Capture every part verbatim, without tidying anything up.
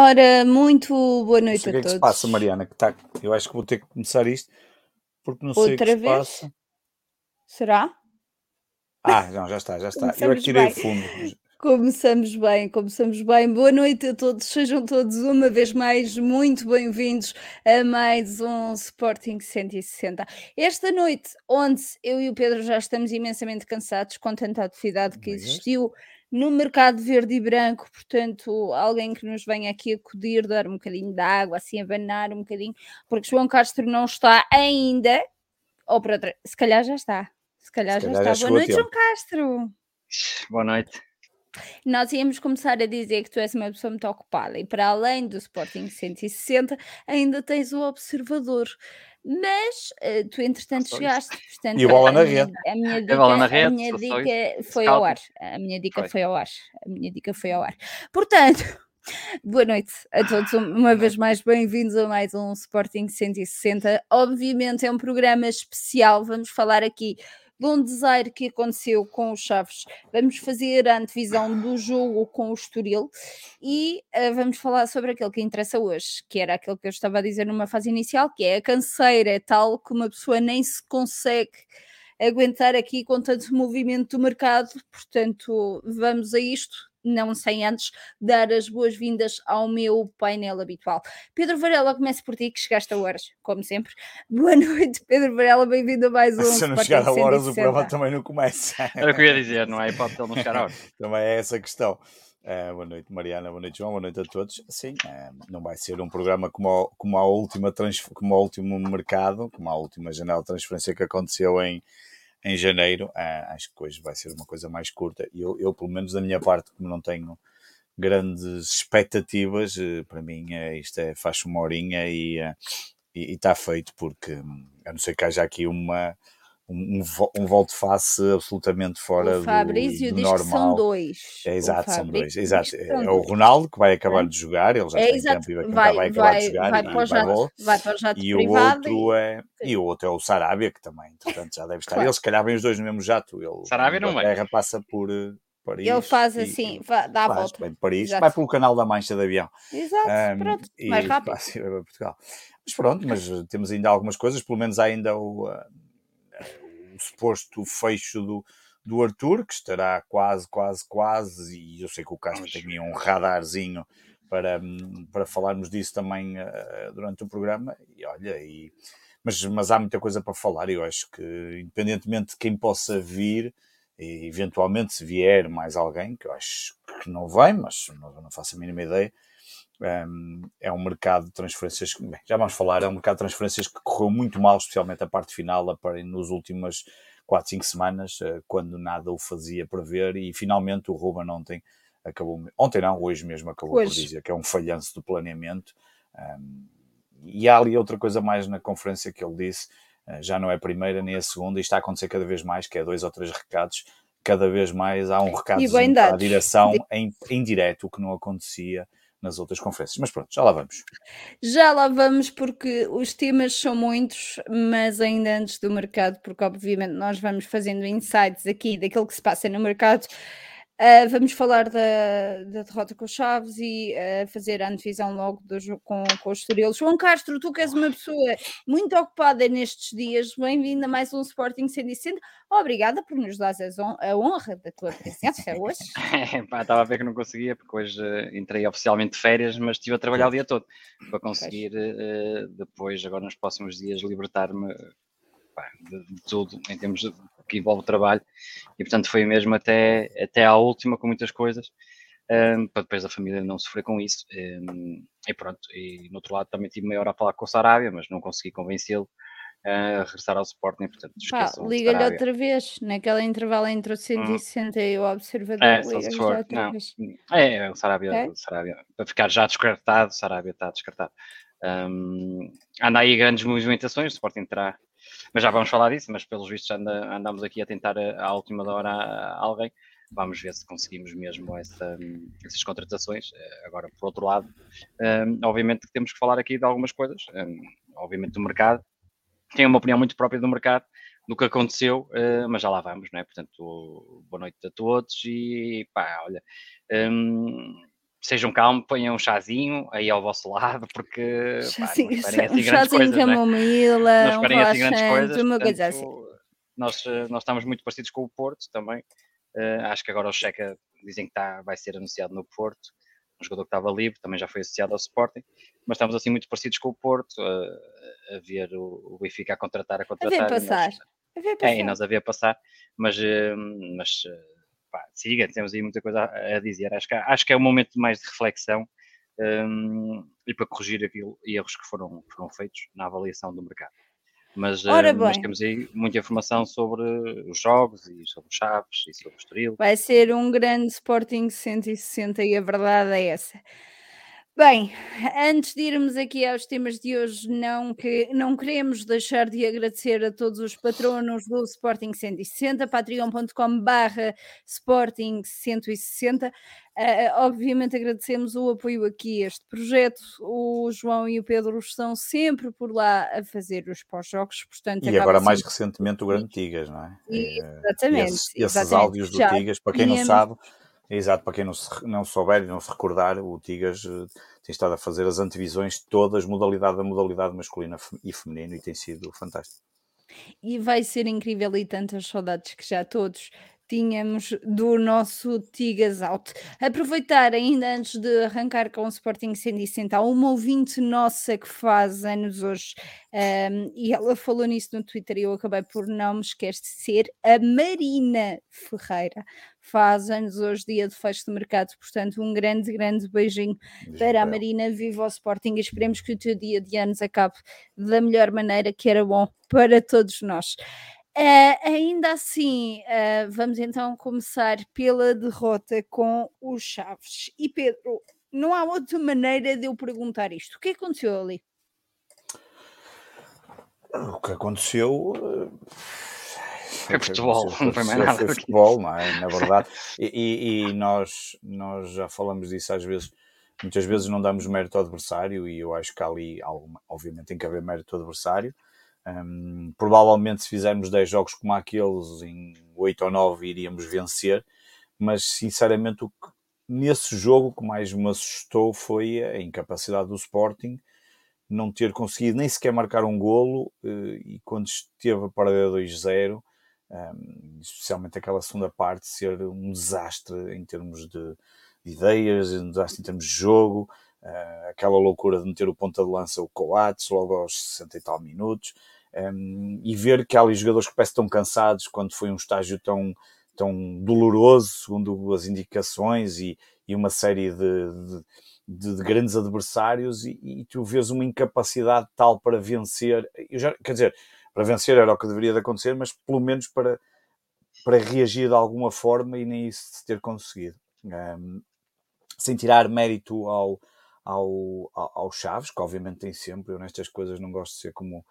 Ora, muito boa noite a todos. O que é que se passa, Mariana? Que tá... Eu acho que vou ter que começar isto, porque não sei o que se passa. Será? Ah, não, já está, já está. Eu aqui tirei o fundo. Começamos bem, começamos bem. Boa noite a todos, sejam todos uma vez mais muito bem-vindos a mais um Sporting cento e sessenta. Esta noite, onde eu e o Pedro já estamos imensamente cansados com tanta atividade que existiu no mercado verde e branco, portanto, alguém que nos venha aqui acudir, dar um bocadinho de água, assim, abanar um bocadinho, porque João Castro não está ainda, ou para outra, se calhar já está, se calhar, se calhar já está. Já boa noite, João Castro. Boa noite. Nós íamos começar a dizer que tu és uma pessoa muito ocupada e para além do Sporting cento e sessenta ainda tens o Observador, mas uh, tu entretanto chegaste, portanto, e o Bola na Rede. A minha dica, a minha rede, minha dica foi Scalp. ao ar a minha dica foi. foi ao ar a minha dica foi ao ar portanto boa noite a todos, uma vez mais bem-vindos a mais um Sporting cento e sessenta. Obviamente é um programa especial, vamos falar aqui de um desaire que aconteceu com o Chaves. Vamos fazer a antevisão do jogo com o Estoril e uh, vamos falar sobre aquele que interessa hoje, que era aquilo que eu estava a dizer numa fase inicial, que é a canseira é tal que uma pessoa nem se consegue aguentar aqui com tanto movimento do mercado. Portanto, vamos a isto. Não sem antes dar as boas-vindas ao meu painel habitual. Pedro Varela, começo por ti, que chegaste a horas, como sempre. Boa noite, Pedro Varela, bem-vindo a mais um. Se eu não chegar a horas, o programa também não começa. Era o que eu ia dizer, não é? Pode não chegar a horas. Também é essa a questão. Uh, boa noite, Mariana, boa noite, João, boa noite a todos. Sim, uh, não vai ser um programa como ao, como ao última transfer, como ao último mercado, como à última janela de transferência que aconteceu em... em janeiro. Ah, acho que hoje vai ser uma coisa mais curta, e eu, eu, pelo menos da minha parte, como não tenho grandes expectativas, para mim isto é, faz uma horinha e está feito, porque a não ser que haja aqui uma, um, um volte-face absolutamente fora o Fabrício do, do diz normal. Que são dois. É, exato, são dois. Exato. É o Ronaldo, que vai acabar de jogar, ele já é, está em campo e vai, vai acabar vai, de jogar. Vai, e, para o jato, vai para o jato e privado. O outro é, e o outro é o Sarabia, que também, portanto, já deve estar. Claro. Eles, se calhar, vêm os dois no mesmo jato. Ele, Sarabia não vai. A terra passa por... Paris, ele faz assim, e, vai, dá a faz, volta. Vai, Paris, vai pelo canal da Mancha de avião. Exato, um, pronto, e, mais rápido. Passa, vai para Portugal. Mas pronto, mas temos ainda algumas coisas, pelo menos ainda o... o suposto fecho do, do Arthur, que estará quase, quase, quase, e eu sei que o Castro tem um radarzinho para, para falarmos disso também uh, durante o programa, e olha, e, mas, mas há muita coisa para falar, e eu acho que, independentemente de quem possa vir, e eventualmente se vier mais alguém, que eu acho que não vem, mas não, não faço a mínima ideia, um, é um mercado de transferências, bem, já vamos falar, é um mercado de transferências que correu muito mal, especialmente a parte final, a, nos últimas quatro, cinco semanas, uh, quando nada o fazia prever, e finalmente o Ruben ontem acabou, ontem não, hoje mesmo acabou hoje. por dizer que é um falhanço do planeamento, um, e há ali outra coisa mais na conferência que ele disse, uh, já não é a primeira nem a segunda, e está a acontecer cada vez mais, que é dois ou três recados, cada vez mais há um recado à direção em, em direto, o que não acontecia nas outras conferências, mas pronto, já lá vamos. Já lá vamos, porque os temas são muitos, mas ainda antes do mercado, porque obviamente nós vamos fazendo insights aqui daquilo que se passa no mercado, uh, vamos falar da, da derrota com o Chaves e uh, fazer a antevisão logo do jogo com, com o Estoril. João Castro, tu que és uma pessoa muito ocupada nestes dias, bem-vinda a mais um Sporting cento e sessenta. Obrigada por nos dar a honra da tua presença hoje. Estava a ver que não conseguia, porque hoje uh, entrei oficialmente de férias, mas estive a trabalhar o dia todo para conseguir uh, depois, agora nos próximos dias, libertar-me pá, de, de tudo em termos de, que envolve o trabalho, e portanto foi mesmo até, até à última com muitas coisas, um, para depois a família não sofrer com isso, um, e pronto, e no outro lado também tive meia hora a falar com o Sarabia, mas não consegui convencê-lo a regressar ao Sporting, portanto esqueçam. Pá, liga-lhe outra vez, naquele intervalo entre o cento e sessenta hum. e o Observador. É, só se for, não. É, é, o Sarabia, é? O Sarabia, para ficar já descartado, o Sarabia está descartado. Um, anda aí grandes movimentações, o Sporting terá, mas já vamos falar disso, mas pelos vistos anda, andamos aqui a tentar a, à última hora a, a alguém. Vamos ver se conseguimos mesmo essa, essas contratações. Agora, por outro lado, um, obviamente que temos que falar aqui de algumas coisas, um, obviamente do mercado. Tenho uma opinião muito própria do mercado, do que aconteceu, uh, mas já lá vamos, não é? Portanto, boa noite a todos e pá, olha, um, sejam calmos, ponham um chazinho aí ao vosso lado, porque chazinho, pá, não esperem assim um grandes coisas, né? Camomila, não esperem um assim grandes coisas, uma coisa portanto, assim. Nós, nós estamos muito parecidos com o Porto também, uh, acho que agora o Checa dizem que tá, vai ser anunciado no Porto, um jogador que estava livre, também já foi associado ao Sporting, mas estamos assim muito parecidos com o Porto, uh, a ver o, o Benfica a contratar, a contratar. A ver passar. Nós, a ver passar. É, e nós a ver passar, mas... Uh, mas uh, Pá, siga, temos aí muita coisa a, a dizer, acho que, acho que é um momento mais de reflexão um, e para corrigir aquilo, erros que foram, foram feitos na avaliação do mercado, mas, uh, mas temos aí muita informação sobre os jogos e sobre o Chaves e sobre o Estoril. Vai ser um grande Sporting cento e sessenta e a verdade é essa. Bem, antes de irmos aqui aos temas de hoje, não, que, não queremos deixar de agradecer a todos os patronos do Sporting cento e sessenta, patreon ponto com barra Sporting cento e sessenta. Uh, obviamente agradecemos o apoio aqui a este projeto, o João e o Pedro estão sempre por lá a fazer os pós-jogos, portanto... E agora sempre... mais recentemente o Grande Tigas, não é? E, exatamente. Esses, esses exatamente. Áudios do Já. Tigas, para quem não sabe... Exato, para quem não, se, não souber e não se recordar, o Tigas uh, tem estado a fazer as antevisões todas, modalidade a modalidade masculina e feminina, e tem sido fantástico. E vai ser incrível, e tantas saudades que já todos tínhamos do nosso Tigas Alto. Aproveitar ainda antes de arrancar com o Sporting cento e sessenta, há uma ouvinte nossa que faz anos hoje, um, e ela falou nisso no Twitter e eu acabei por não me esquecer, a Marina Ferreira. Faz anos hoje, dia de fecho de mercado, portanto um grande, grande beijinho Muito para bem. A Marina, viva o Sporting, e esperemos que o teu dia de anos acabe da melhor maneira, que era bom para todos nós. Uh, ainda assim, uh, vamos então começar pela derrota com o Chaves. E Pedro, não há outra maneira de eu perguntar isto. O que aconteceu ali? O que aconteceu... Foi futebol, não foi mais nada. Foi futebol, não é? Na verdade. E, e, e nós, nós já falamos disso às vezes. Muitas vezes não damos mérito ao adversário, e eu acho que ali, obviamente, tem que haver mérito ao adversário. Um, provavelmente, se fizermos dez jogos como aqueles, em oito ou nove iríamos vencer. Mas, sinceramente, o que, nesse jogo, o que mais me assustou foi a incapacidade do Sporting não ter conseguido nem sequer marcar um golo, e quando esteve a perder dois a zero... Um, especialmente aquela segunda parte ser um desastre em termos de, de ideias, um desastre em termos de jogo, uh, aquela loucura de meter o ponta de lança o Coates logo aos sessenta e tal minutos, um, e ver que há ali jogadores que parecem tão cansados quando foi um estágio tão, tão doloroso, segundo as indicações, e, e uma série de, de, de grandes adversários, e, e tu vês uma incapacidade tal para vencer. Eu já, quer dizer, para vencer era o que deveria de acontecer, mas pelo menos para, para reagir de alguma forma, e nem isso ter conseguido. Um, sem tirar mérito ao, ao, ao Chaves, que obviamente tem sempre, eu nestas coisas não gosto de ser como...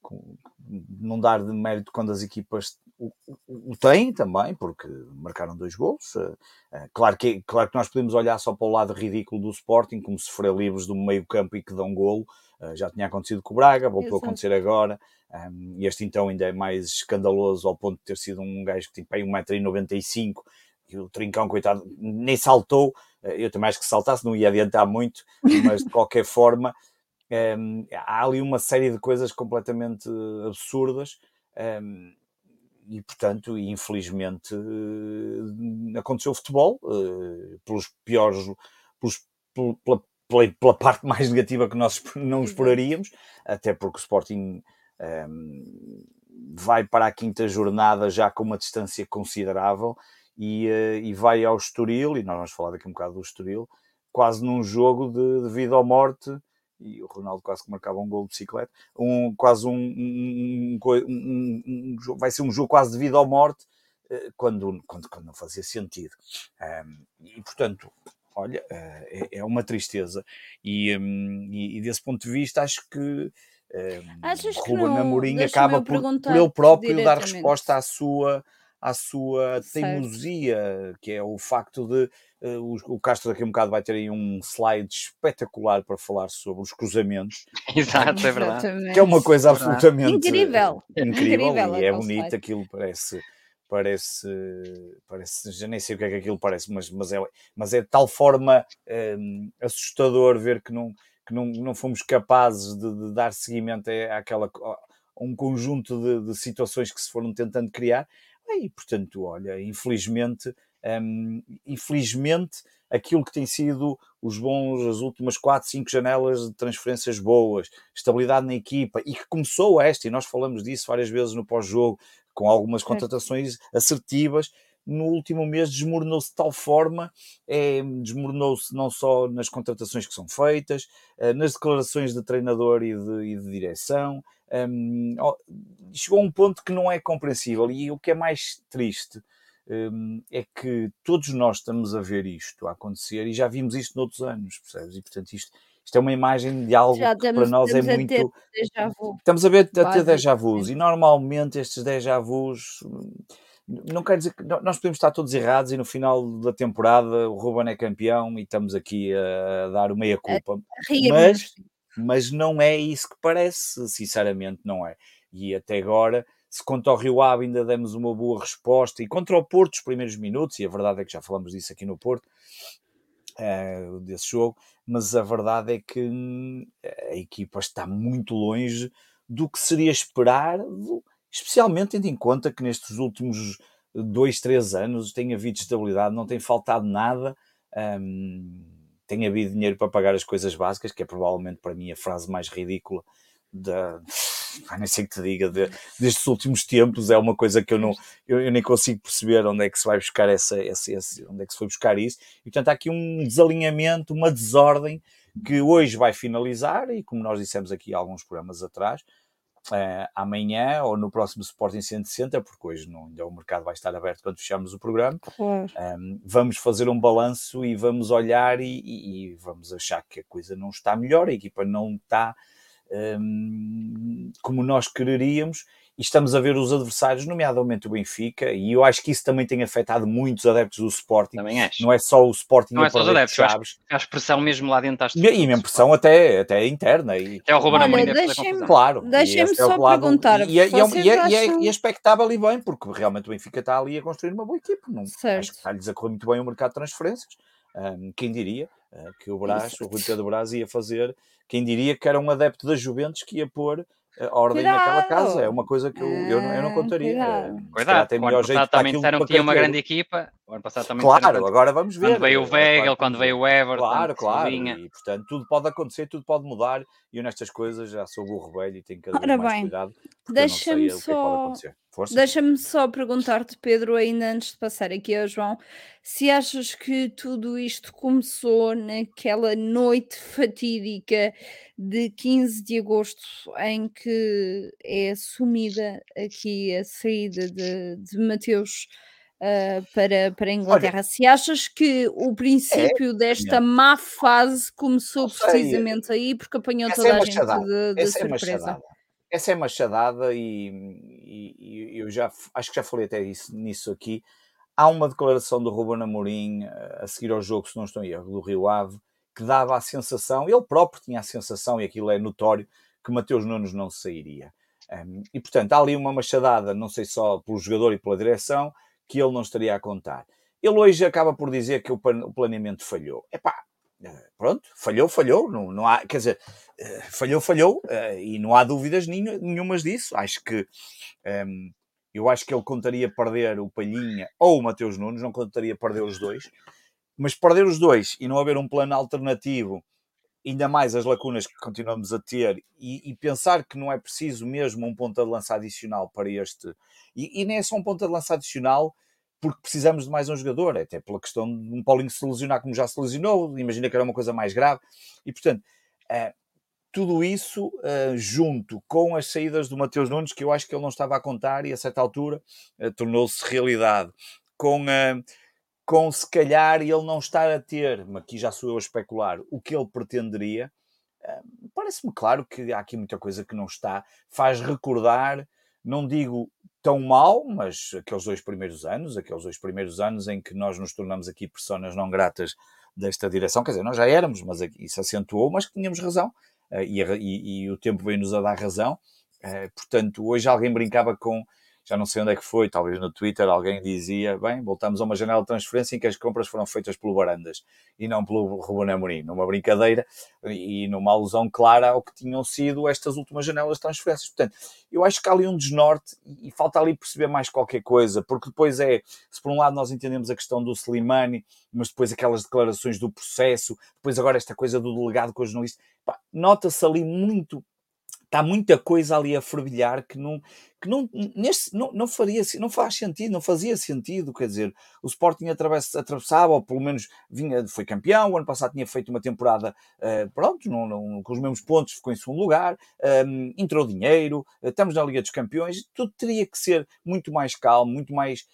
como não dar de mérito quando as equipas o, o, o têm também, porque marcaram dois golos. Uh, uh, claro, que, claro que nós podemos olhar só para o lado ridículo do Sporting, como se forem livres do meio campo e que dão golo. Uh, já tinha acontecido com o Braga, voltou a acontecer agora. Um, este então ainda é mais escandaloso, ao ponto de ter sido um gajo que tem tipo, um metro e noventa e cinco e o Trincão, coitado, nem saltou. Eu também acho que saltasse não ia adiantar muito, mas de qualquer forma um, há ali uma série de coisas completamente absurdas, um, e portanto, infelizmente, aconteceu o futebol, uh, pelos piores, pelos, pela, pela, pela parte mais negativa que nós não esperaríamos, até porque o Sporting Um, vai para a quinta jornada já com uma distância considerável, e, uh, e vai ao Estoril, e nós vamos falar daqui um bocado do Estoril, quase num jogo de, de vida ou morte, e o Ronaldo quase que marcava um golo de bicicleta, um, quase um, um, um, um, um, um vai ser um jogo quase de vida ou morte, uh, quando, quando, quando não fazia sentido, um, e portanto, olha, uh, é, é uma tristeza, e, um, e, e desse ponto de vista acho que Um, Ruben Amorim acaba por, por ele próprio dar resposta à sua, à sua teimosia, que é o facto de uh, o, o Castro daqui a um bocado vai ter aí um slide espetacular para falar sobre os cruzamentos. Exato, é verdade. Que é uma coisa absolutamente incrível, incrível, incrível e é bonito slide. Aquilo parece... parece, parece, já nem sei o que é que aquilo parece, mas, mas, é, mas é de tal forma hum, assustador ver que não, que não, não fomos capazes de, de dar seguimento a, àquela, a um conjunto de, de situações que se foram tentando criar, e portanto, olha, infelizmente, hum, infelizmente aquilo que tem sido os bons, as últimas quatro, cinco janelas de transferências boas, estabilidade na equipa, e que começou esta, e nós falamos disso várias vezes no pós-jogo, com algumas contratações assertivas, no último mês desmoronou-se de tal forma, é, desmoronou-se não só nas contratações que são feitas, é, nas declarações de treinador e de, e de direção, é, chegou a um ponto que não é compreensível, e o que é mais triste é que todos nós estamos a ver isto a acontecer, e já vimos isto noutros anos, percebes? E portanto isto, isto é uma imagem de algo já que estamos, para nós é muito... Estamos a ver até déjà vus, e normalmente estes déjà vus, não quer dizer que... Nós podemos estar todos errados e no final da temporada o Ruben é campeão e estamos aqui a dar o meia-culpa, mas, mas não é isso que parece, sinceramente não é. E até agora... Se contra o Rio Ave ainda demos uma boa resposta, e contra o Porto os primeiros minutos, e a verdade é que já falamos disso aqui no Porto, uh, desse jogo, mas a verdade é que a equipa está muito longe do que seria esperar, especialmente tendo em conta que nestes últimos dois, três anos tem havido estabilidade, não tem faltado nada, um, tem havido dinheiro para pagar as coisas básicas, que é provavelmente para mim a frase mais ridícula da... Ah, nem sei que te diga, de, destes últimos tempos é uma coisa que eu não eu, eu nem consigo perceber onde é que se vai buscar essa, essa, essa, onde é que se foi buscar isso, e portanto há aqui um desalinhamento, uma desordem que hoje vai finalizar, e como nós dissemos aqui há alguns programas atrás, uh, amanhã ou no próximo Sporting cento e sessenta, porque hoje não, ainda o mercado vai estar aberto quando fecharmos o programa, claro. um, vamos fazer um balanço e vamos olhar e, e, e vamos achar que a coisa não está melhor, a equipa não está como nós quereríamos, e estamos a ver os adversários, nomeadamente o Benfica, e eu acho que isso também tem afetado muitos adeptos do Sporting. Também acho. Não é só o Sporting, não é só os adeptos, Chaves. Há pressão mesmo lá dentro. E, e mesmo pressão até, até interna. E... Até o Ruben Amorim deve fazer confusão. Claro. Deixem-me só perguntar. E é expectável e bem, porque realmente o Benfica está ali a construir uma boa equipa. Não, acho que está-lhes a correr muito bem o mercado de transferências. Um, quem diria uh, que o Brás, o Rui Pedro Brás ia fazer, quem diria que era um adepto da Juventus que ia pôr uh, ordem cuidado. Naquela casa, é uma coisa que eu, eu, não, eu não contaria. Cuidado, cuidado. O ano passado também disseram que tinha uma grande equipa, o ano passado também claro, disseram, agora vamos ver. Quando veio o Weigl, quando veio o Everton, claro, claro, e portanto tudo pode acontecer, tudo pode mudar, e eu nestas coisas já sou burro velho e tenho cada vez mais cuidado. Deixa-me só... Deixa-me só perguntar-te, Pedro, ainda antes de passar aqui a João, se achas que tudo isto começou naquela noite fatídica de quinze de agosto em que é assumida aqui a saída de, de Mateus uh, para, para a Inglaterra. Olha, se achas que o princípio é, desta é. má fase começou sei, precisamente aí, porque apanhou toda é a gente de, de surpresa. É Essa é machadada e, e, e eu já acho que já falei até isso, nisso aqui. Há uma declaração do Ruben Amorim a seguir ao jogo, se não estou em erro, do Rio Ave, que dava a sensação, ele próprio tinha a sensação, e aquilo é notório, que Mateus Nunes não sairia. Um, e, portanto, há ali uma machadada, não sei só pelo jogador e pela direção, que ele não estaria a contar. Ele hoje acaba por dizer que o, plan, o planeamento falhou. Epá, pronto, falhou, falhou, não, não há, quer dizer, falhou, falhou, e não há dúvidas nenhumas disso. Acho que, um, eu acho que ele contaria perder o Palhinha ou o Mateus Nunes, não contaria perder os dois, mas perder os dois e não haver um plano alternativo, ainda mais as lacunas que continuamos a ter, e, e pensar que não é preciso mesmo um ponta de lança adicional para este, e, e nem é só um ponta de lança adicional, porque precisamos de mais um jogador, até pela questão de um Paulinho se lesionar como já se lesionou, imagina que era uma coisa mais grave, e portanto, uh, tudo isso uh, junto com as saídas do Mateus Nunes, que eu acho que ele não estava a contar, e a certa altura uh, tornou-se realidade, com, uh, com se calhar ele não estar a ter, aqui já sou eu a especular, o que ele pretenderia, uh, parece-me claro que há aqui muita coisa que não está, faz recordar, não digo tão mal, mas aqueles dois primeiros anos, aqueles dois primeiros anos em que nós nos tornamos aqui personas não gratas desta direção, quer dizer, nós já éramos, mas isso acentuou, mas que tínhamos razão, e, e, e o tempo veio-nos a dar razão, portanto, hoje alguém brincava com, já não sei onde é que foi, talvez no Twitter alguém dizia, bem, voltamos a uma janela de transferência em que as compras foram feitas pelo Barandas e não pelo Ruben Amorim, numa brincadeira e numa alusão clara ao que tinham sido estas últimas janelas de transferências. Portanto, eu acho que há ali um desnorte e falta ali perceber mais qualquer coisa, porque depois é, se por um lado nós entendemos a questão do Slimani, mas depois aquelas declarações do processo, depois agora esta coisa do delegado com o jornalista, pá, nota-se ali muito, está muita coisa ali a fervilhar que não, que não, neste, não, não faria, não faz sentido, não fazia sentido, quer dizer, o Sporting atravessa, atravessava, ou pelo menos vinha, foi campeão, o ano passado tinha feito uma temporada, uh, pronto, não, não, com os mesmos pontos, ficou em segundo lugar, um, entrou dinheiro, estamos na Liga dos Campeões, tudo teria que ser muito mais calmo, muito mais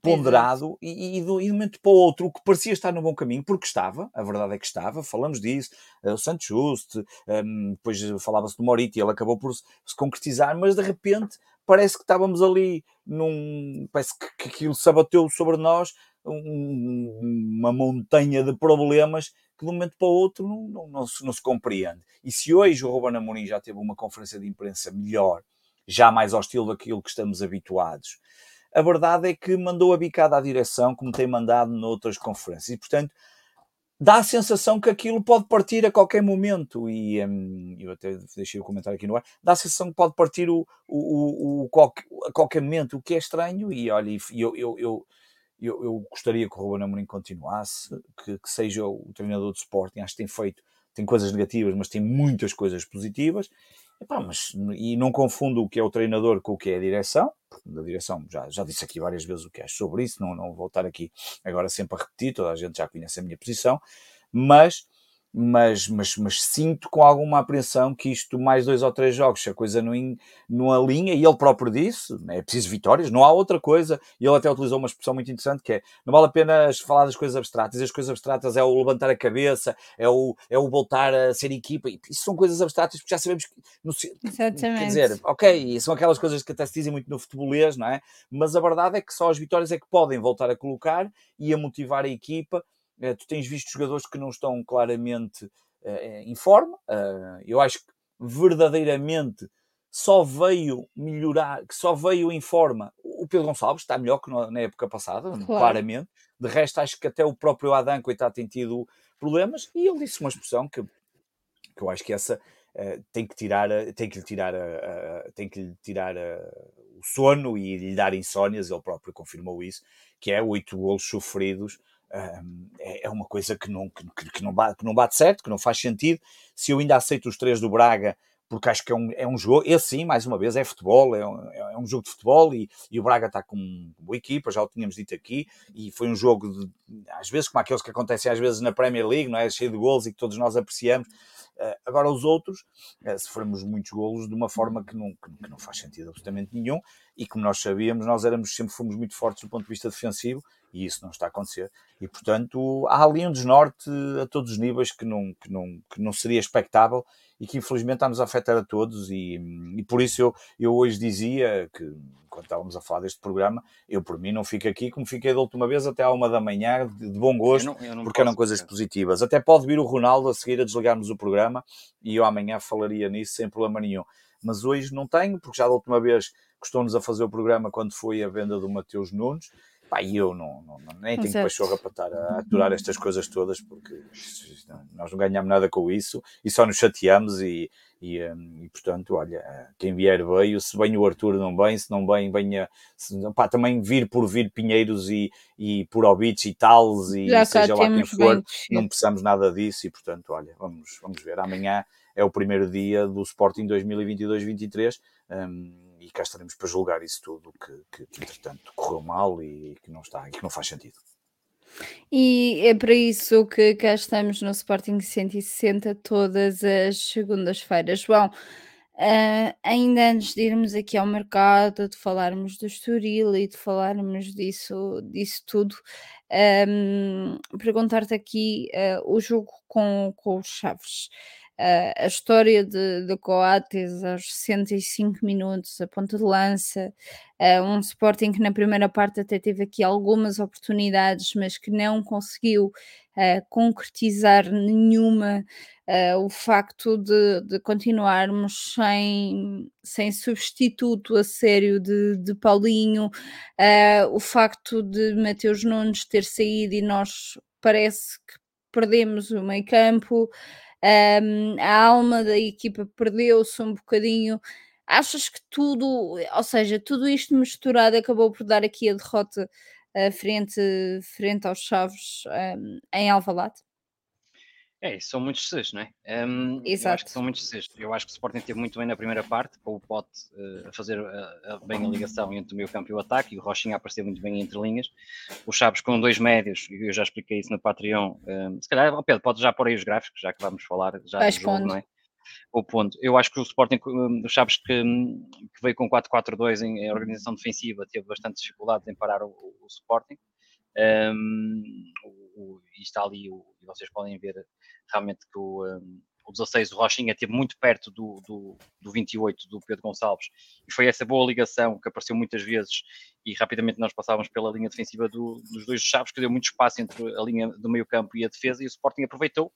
ponderado e, e, do, e de um momento para o outro o que parecia estar no bom caminho, porque estava, a verdade é que estava, falamos disso, o Santos Justo, um, depois falava-se do Morita e ele acabou por se, se concretizar, mas de repente parece que estávamos ali num, parece que, que aquilo se abateu sobre nós, um, uma montanha de problemas que de um momento para o outro não, não, não, se, não se compreende. E se hoje o Ruben Amorim já teve uma conferência de imprensa melhor, já mais ao estilo daquilo que estamos habituados, a verdade é que mandou a bicada à direção, como tem mandado noutras conferências. E, portanto, dá a sensação que aquilo pode partir a qualquer momento. E hum, eu até deixei o comentário aqui no ar. Dá a sensação que pode partir o, o, o, o, a qualquer momento, o que é estranho. E, olha, eu, eu, eu, eu, eu gostaria que o Ruben Amorim continuasse, que, que seja o treinador de Sporting. Acho que tem feito, tem coisas negativas, mas tem muitas coisas positivas. Epá, mas, e não confundo o que é o treinador com o que é a direção, porque a direção, já, já disse aqui várias vezes o que acho sobre isso, não, não vou voltar aqui agora sempre a repetir, toda a gente já conhece a minha posição, mas, mas, mas, mas sinto com alguma apreensão que isto, mais dois ou três jogos, se a coisa não, não alinha, e ele próprio disse, é preciso vitórias, não há outra coisa, e ele até utilizou uma expressão muito interessante que é, não vale a pena falar das coisas abstratas, as coisas abstratas é o levantar a cabeça, é o, é o voltar a ser equipa, isso são coisas abstratas, porque já sabemos que, no, quer dizer, ok, são aquelas coisas que até se dizem muito no futebolês, não é? Mas a verdade é que só as vitórias é que podem voltar a colocar e a motivar a equipa. Uh, tu tens visto jogadores que não estão claramente uh, em forma. Uh, eu acho que verdadeiramente só veio melhorar, que só veio em forma. O Pedro Gonçalves está melhor que na época passada, claro. Claramente. De resto, acho que até o próprio Adán, coitado, tem tido problemas. E ele disse uma expressão que, que eu acho que essa uh, tem que tirar, a, tem que lhe tirar, a, a, tem que lhe tirar a, o sono e lhe dar insónias. Ele próprio confirmou isso, que é oito golos sofridos. Um, é, é uma coisa que não, que, que, não bate, que não bate certo, que não faz sentido. Se eu ainda aceito os três do Braga, porque acho que é um, é um jogo, esse sim, mais uma vez, é futebol, é um, é um jogo de futebol e, e o Braga está com boa equipa, já o tínhamos dito aqui, e foi um jogo, de, às vezes, como aqueles que acontecem às vezes na Premier League, não é? Cheio de golos e que todos nós apreciamos. Uh, agora os outros, uh, sofremos muitos golos de uma forma que não, que, que não faz sentido absolutamente nenhum, e como nós sabíamos, nós éramos, sempre fomos muito fortes do ponto de vista defensivo, e isso não está a acontecer. E, portanto, há ali um desnorte a todos os níveis que não, que não, que não seria expectável e que, infelizmente, está-nos a afetar a todos. E, e por isso eu, eu hoje dizia que, enquanto estávamos a falar deste programa, eu, por mim, não fico aqui como fiquei da última vez até à uma da manhã, de, de bom gosto, eu não, eu não porque eram coisas positivas. Até pode vir o Ronaldo a seguir a desligarmos o programa e eu amanhã falaria nisso sem problema nenhum. Mas hoje não tenho, porque já da última vez custou-nos a fazer o programa quando foi a venda do Mateus Nunes. Pá, e eu não, não, não, nem tenho pachorra para estar a aturar estas coisas todas, porque nós não ganhamos nada com isso e só nos chateamos e, e, e portanto, olha, quem vier veio, se bem o Arthur não bem, se não bem, venha, se, pá, também vir por vir Pinheiros e, e por Obites e tals e já seja lá quem for, vinte. Não precisamos nada disso e, portanto, olha, vamos, vamos ver, amanhã é o primeiro dia do Sporting dois mil e vinte e dois, vinte e três, um, e cá estaremos para julgar isso tudo que, que, que entretanto correu mal e que não está, e que não faz sentido. E é para isso que cá estamos no Sporting cento e sessenta todas as segundas-feiras. João, uh, ainda antes de irmos aqui ao mercado, de falarmos do Estoril e de falarmos disso, disso tudo, um, perguntar-te aqui uh, o jogo com, com os Chaves. Uh, a história de, de Coates aos sessenta e cinco minutos, a ponta de lança, uh, um Sporting que na primeira parte até teve aqui algumas oportunidades, mas que não conseguiu uh, concretizar nenhuma. Uh, o facto de, de continuarmos sem, sem substituto a sério de, de Paulinho, uh, o facto de Mateus Nunes ter saído e nós parece que perdemos o meio campo. Um, a alma da equipa perdeu-se um bocadinho. Achas que tudo, ou seja, tudo isto misturado acabou por dar aqui a derrota uh, frente, frente aos Chaves um, em Alvalade? É, são muitos seis, não é? Um, Exato. Eu acho que são muitos seis. Eu acho que o Sporting esteve muito bem na primeira parte, com o Pote uh, a fazer uh, bem a ligação entre o meio campo e o ataque, e o Rochinha a aparecer muito bem entre linhas. O Chaves com dois médios, e eu já expliquei isso no Patreon. Um, se calhar, oh Pedro, pode já pôr aí os gráficos, já que vamos falar já do jogo, não é? O ponto. Eu acho que o Sporting, o Chaves que, que veio com quatro quatro dois em, em organização defensiva, teve bastante dificuldade em parar o, o, o Sporting. Um, o, o, e está ali, o, e vocês podem ver realmente que o, um, o dezasseis, o Rochinha, esteve muito perto do, do, do vinte e oito, do Pedro Gonçalves, e foi essa boa ligação que apareceu muitas vezes, e rapidamente nós passávamos pela linha defensiva do, dos dois Chaves, que deu muito espaço entre a linha do meio campo e a defesa, e o Sporting aproveitou,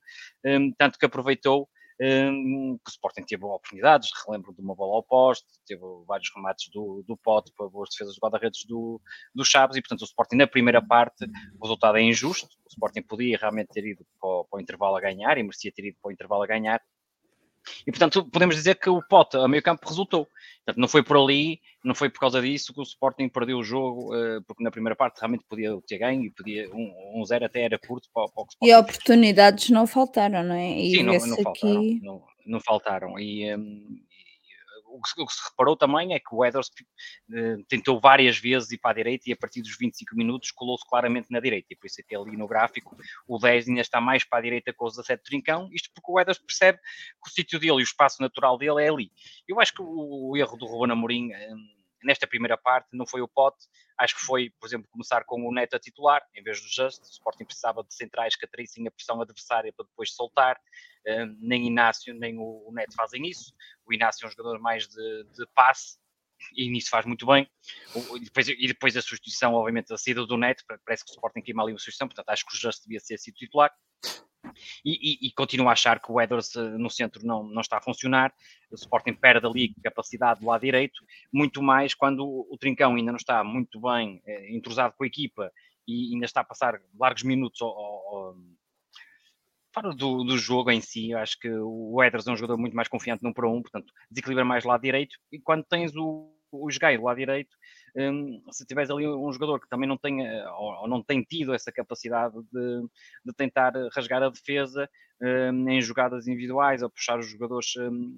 um, tanto que aproveitou um, que o Sporting teve oportunidades, relembro de uma bola ao poste, teve vários remates do, do Pote para boas defesas do guarda-redes do, do Chaves, e portanto o Sporting na primeira parte, o resultado é injusto, o Sporting podia realmente ter ido para o, para o intervalo a ganhar, e merecia ter ido para o intervalo a ganhar, e portanto podemos dizer que o Pote a meio campo resultou, portanto, não foi por ali, não foi por causa disso que o Sporting perdeu o jogo, porque na primeira parte realmente podia ter ganho, e podia um, um zero até era curto para, para o Sporting. E oportunidades não faltaram, não é? E sim, não, não faltaram, aqui... não, não faltaram, e, um, e o, que, o que se reparou também é que o Edwards uh, tentou várias vezes ir para a direita, e a partir dos vinte e cinco minutos colou-se claramente na direita, e por isso até ali no gráfico o dez ainda está mais para a direita que o dezassete Trincão, isto porque o Edwards percebe que o sítio dele e o espaço natural dele é ali. Eu acho que o, o erro do Ruben Amorim um, nesta primeira parte não foi o Pote, acho que foi, por exemplo, começar com o Neto a titular, em vez do Just. O Sporting precisava de centrais que atraíssem a pressão adversária para depois soltar, um, nem Inácio nem o Neto fazem isso, o Inácio é um jogador mais de, de passe, e nisso faz muito bem, e depois, e depois a substituição, obviamente, a saída do Neto, parece que o Sporting queima ali uma substituição, portanto acho que o Just devia ser sido titular. E, e, e continuo a achar que o Edwards no centro não, não está a funcionar. O Sporting perde ali capacidade do lado direito, muito mais quando o, o Trincão ainda não está muito bem eh, entrosado com a equipa, e ainda está a passar largos minutos ao, ao, ao, do, do jogo em si. Eu acho que o Edwards é um jogador muito mais confiante num para um, portanto desequilibra mais do lado direito, e quando tens o o Gaio do lado direito, um, se tiveres ali um jogador que também não tenha ou, ou não tem tido essa capacidade de, de tentar rasgar a defesa um, em jogadas individuais, a puxar os jogadores um,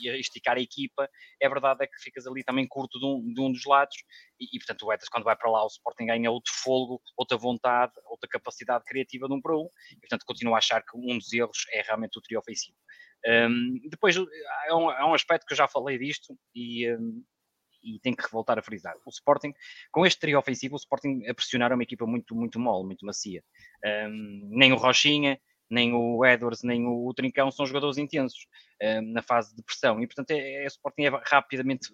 e a esticar a equipa, é verdade é que ficas ali também curto de um, de um dos lados, e, e portanto o Edwards, quando vai para lá, o Sporting ganha outro fôlego, outra vontade, outra capacidade criativa de um para um, e portanto continuo a achar que um dos erros é realmente o trio ofensivo. Um, depois há um, há um aspecto que eu já falei disto, e um, e tem que voltar a frisar. O Sporting, com este trio ofensivo, o Sporting a pressionar uma equipa muito, muito mole, muito macia. Um, nem o Rochinha, nem o Edwards, nem o Trincão são jogadores intensos um, na fase de pressão. E, portanto, é, é, o Sporting é rapidamente,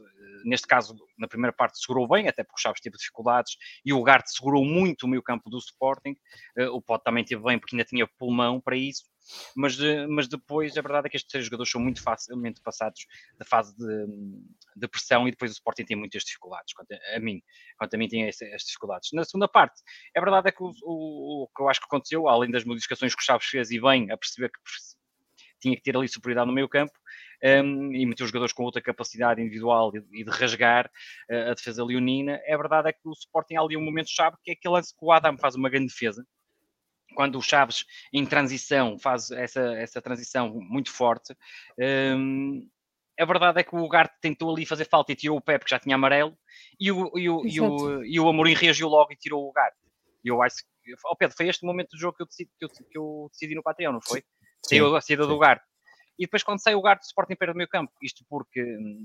neste caso, na primeira parte, segurou bem, até porque o Chaves teve dificuldades, e o Garte segurou muito o meio campo do Sporting. Uh, o Pote também teve bem, porque ainda tinha pulmão para isso. Mas, mas depois, a verdade é que estes três jogadores são muito facilmente passados da fase de, de pressão, e depois o Sporting tem muitas dificuldades, quanto a, a mim, quanto a mim tem essas dificuldades. Na segunda parte, a verdade é que o, o, o que eu acho que aconteceu, além das modificações que o Chaves fez, e bem, a perceber que tinha que ter ali superioridade no meio campo, um, e meter os jogadores com outra capacidade individual e, e de rasgar uh, a defesa leonina, a verdade é que o Sporting há ali um momento-chave, que é aquele lance que o Adam faz uma grande defesa, quando o Chaves, em transição, faz essa, essa transição muito forte. Um, a verdade é que o Garte tentou ali fazer falta e tirou o pé, porque já tinha amarelo, e o, e o, e o, e o Amorim reagiu logo e tirou o Garte. E eu acho que... Oh Pedro, foi este momento do jogo que eu decidi, que eu, que eu decidi no Patreon, não foi? Saiu a saída do Garte. E depois, quando sai o Garte, o Sporting perde o meio campo. Isto porque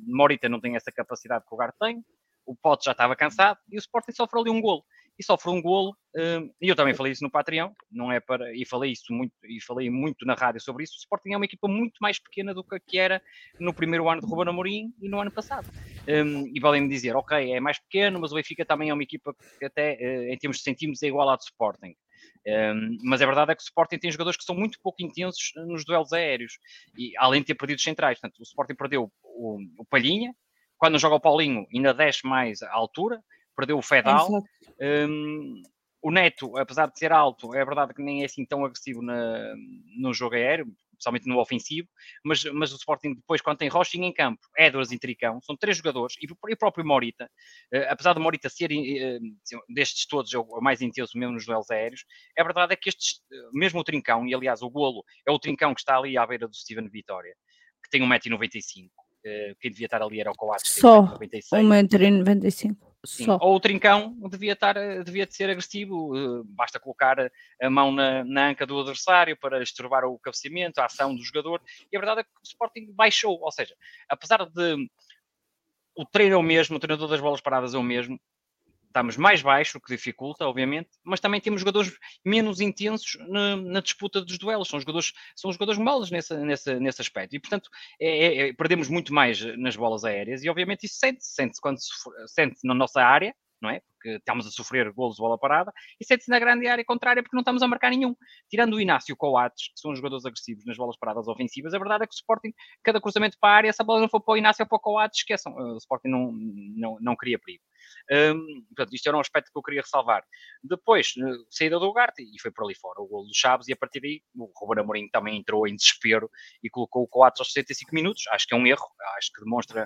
Morita não tem essa capacidade que o Garte tem, o Pote já estava cansado, e o Sporting sofreu ali um golo. e sofre um golo. Um, e eu também falei isso no Patreon, não é para, e falei isso muito, e falei muito na rádio sobre isso. O Sporting é uma equipa muito mais pequena do que era no primeiro ano de Ruben Amorim e no ano passado. Um, e valem-me dizer, ok, é mais pequeno, mas o Benfica também é uma equipa que até, uh, em termos de centímetros, é igual à do Sporting. Um, mas a verdade é que o Sporting tem jogadores que são muito pouco intensos nos duelos aéreos, e além de ter perdido os centrais. Portanto, o Sporting perdeu o, o Palhinha, quando joga o Paulinho ainda desce mais a altura, perdeu o Fedal. Um, o Neto, apesar de ser alto, é verdade que nem é assim tão agressivo na, no jogo aéreo, principalmente no ofensivo, mas, mas o Sporting depois, quando tem Rochinha em campo, Edwards e Trincão, são três jogadores, e o próprio Morita, eh, apesar do Morita ser, eh, destes todos, o mais intenso mesmo nos duelos aéreos, é verdade é que estes, mesmo o Trincão, e aliás o golo, é o Trincão que está ali à beira do Steven Vitória, que tem um metro e noventa e cinco, eh, quem devia estar ali era o Coates, só um metro e noventa e cinco. Ou o Trincão devia, estar, devia ser agressivo, basta colocar a mão na, na anca do adversário para estorbar o cabeceamento, a ação do jogador, e a verdade é que o Sporting baixou, ou seja, apesar de o treino é o mesmo, o treinador das bolas paradas é o mesmo, estamos mais baixo, o que dificulta, obviamente, mas também temos jogadores menos intensos na, na disputa dos duelos, são jogadores, são jogadores malos nesse, nesse, nesse aspecto, e portanto é, é, perdemos muito mais nas bolas aéreas, e obviamente isso sente-se, sente-se, quando sofre, sente-se na nossa área, não é? Porque estamos a sofrer golos de bola parada, e sente-se na grande área contrária porque não estamos a marcar nenhum. Tirando o Inácio e o Coates, que são jogadores agressivos nas bolas paradas ofensivas, a verdade é que o Sporting, cada cruzamento para a área, se a bola não for para o Inácio ou para o Coates, esqueçam, o Sporting não, não, não cria perigo. Um, portanto, isto era um aspecto que eu queria ressalvar. Depois, saída do Garte, e foi por ali fora o golo do Chaves, e a partir daí o Ruben Amorim também entrou em desespero e colocou o Coates aos sessenta e cinco minutos. Acho que é um erro, acho que demonstra,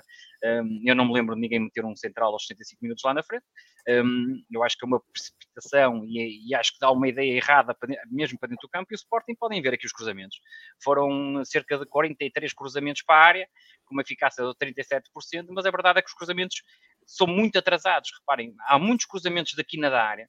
um, eu não me lembro de ninguém meter um central aos sessenta e cinco minutos lá na frente. Um, eu acho que é uma precipitação e, e acho que dá uma ideia errada para, mesmo para dentro do campo, e o Sporting, podem ver aqui os cruzamentos, foram cerca de quarenta e três cruzamentos para a área, com uma eficácia de trinta e sete por cento, mas a verdade é que os cruzamentos são muito atrasados. Reparem, há muitos cruzamentos daqui na da área,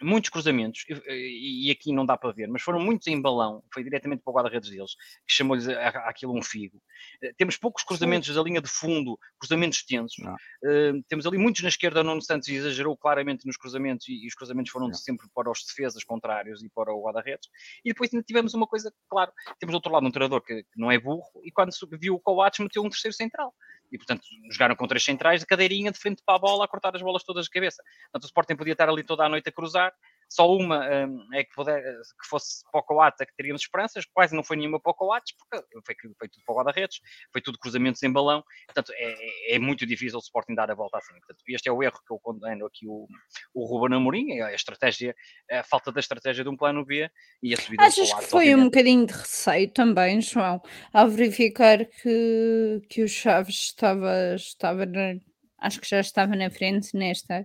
muitos cruzamentos, e, e aqui não dá para ver, mas foram muitos em balão, foi diretamente para o guarda-redes deles, que chamou-lhes a, a, aquilo um figo. Uh, temos poucos cruzamentos Sim. da linha de fundo, cruzamentos tensos. Uh, temos ali muitos na esquerda, o Nuno Santos exagerou claramente nos cruzamentos, e, e os cruzamentos foram sempre para os defesas contrários e para o guarda-redes. E depois ainda tivemos uma coisa, claro, temos do outro lado um treinador que, que não é burro, e quando viu o Coates meteu um terceiro central. E, portanto, jogaram com três centrais de cadeirinha de frente para a bola, a cortar as bolas todas de cabeça. Portanto, o Sporting podia estar ali toda a noite a cruzar. Só uma um, é que, puder, que fosse para o Coates é que teríamos esperanças. Quase não foi nenhuma para o Coates, porque foi, foi tudo para o guarda-redes, foi tudo cruzamentos em balão. Portanto, é, é muito difícil o Sporting dar a volta assim. Portanto, este é o erro que eu condeno aqui o, o Ruben Amorim, a estratégia, a falta da estratégia de um plano B e a subida Achas do Coates. Achas que foi obviamente um bocadinho de receio também, João, ao verificar que, que o Chaves estava, estava na, acho que já estava na frente nesta...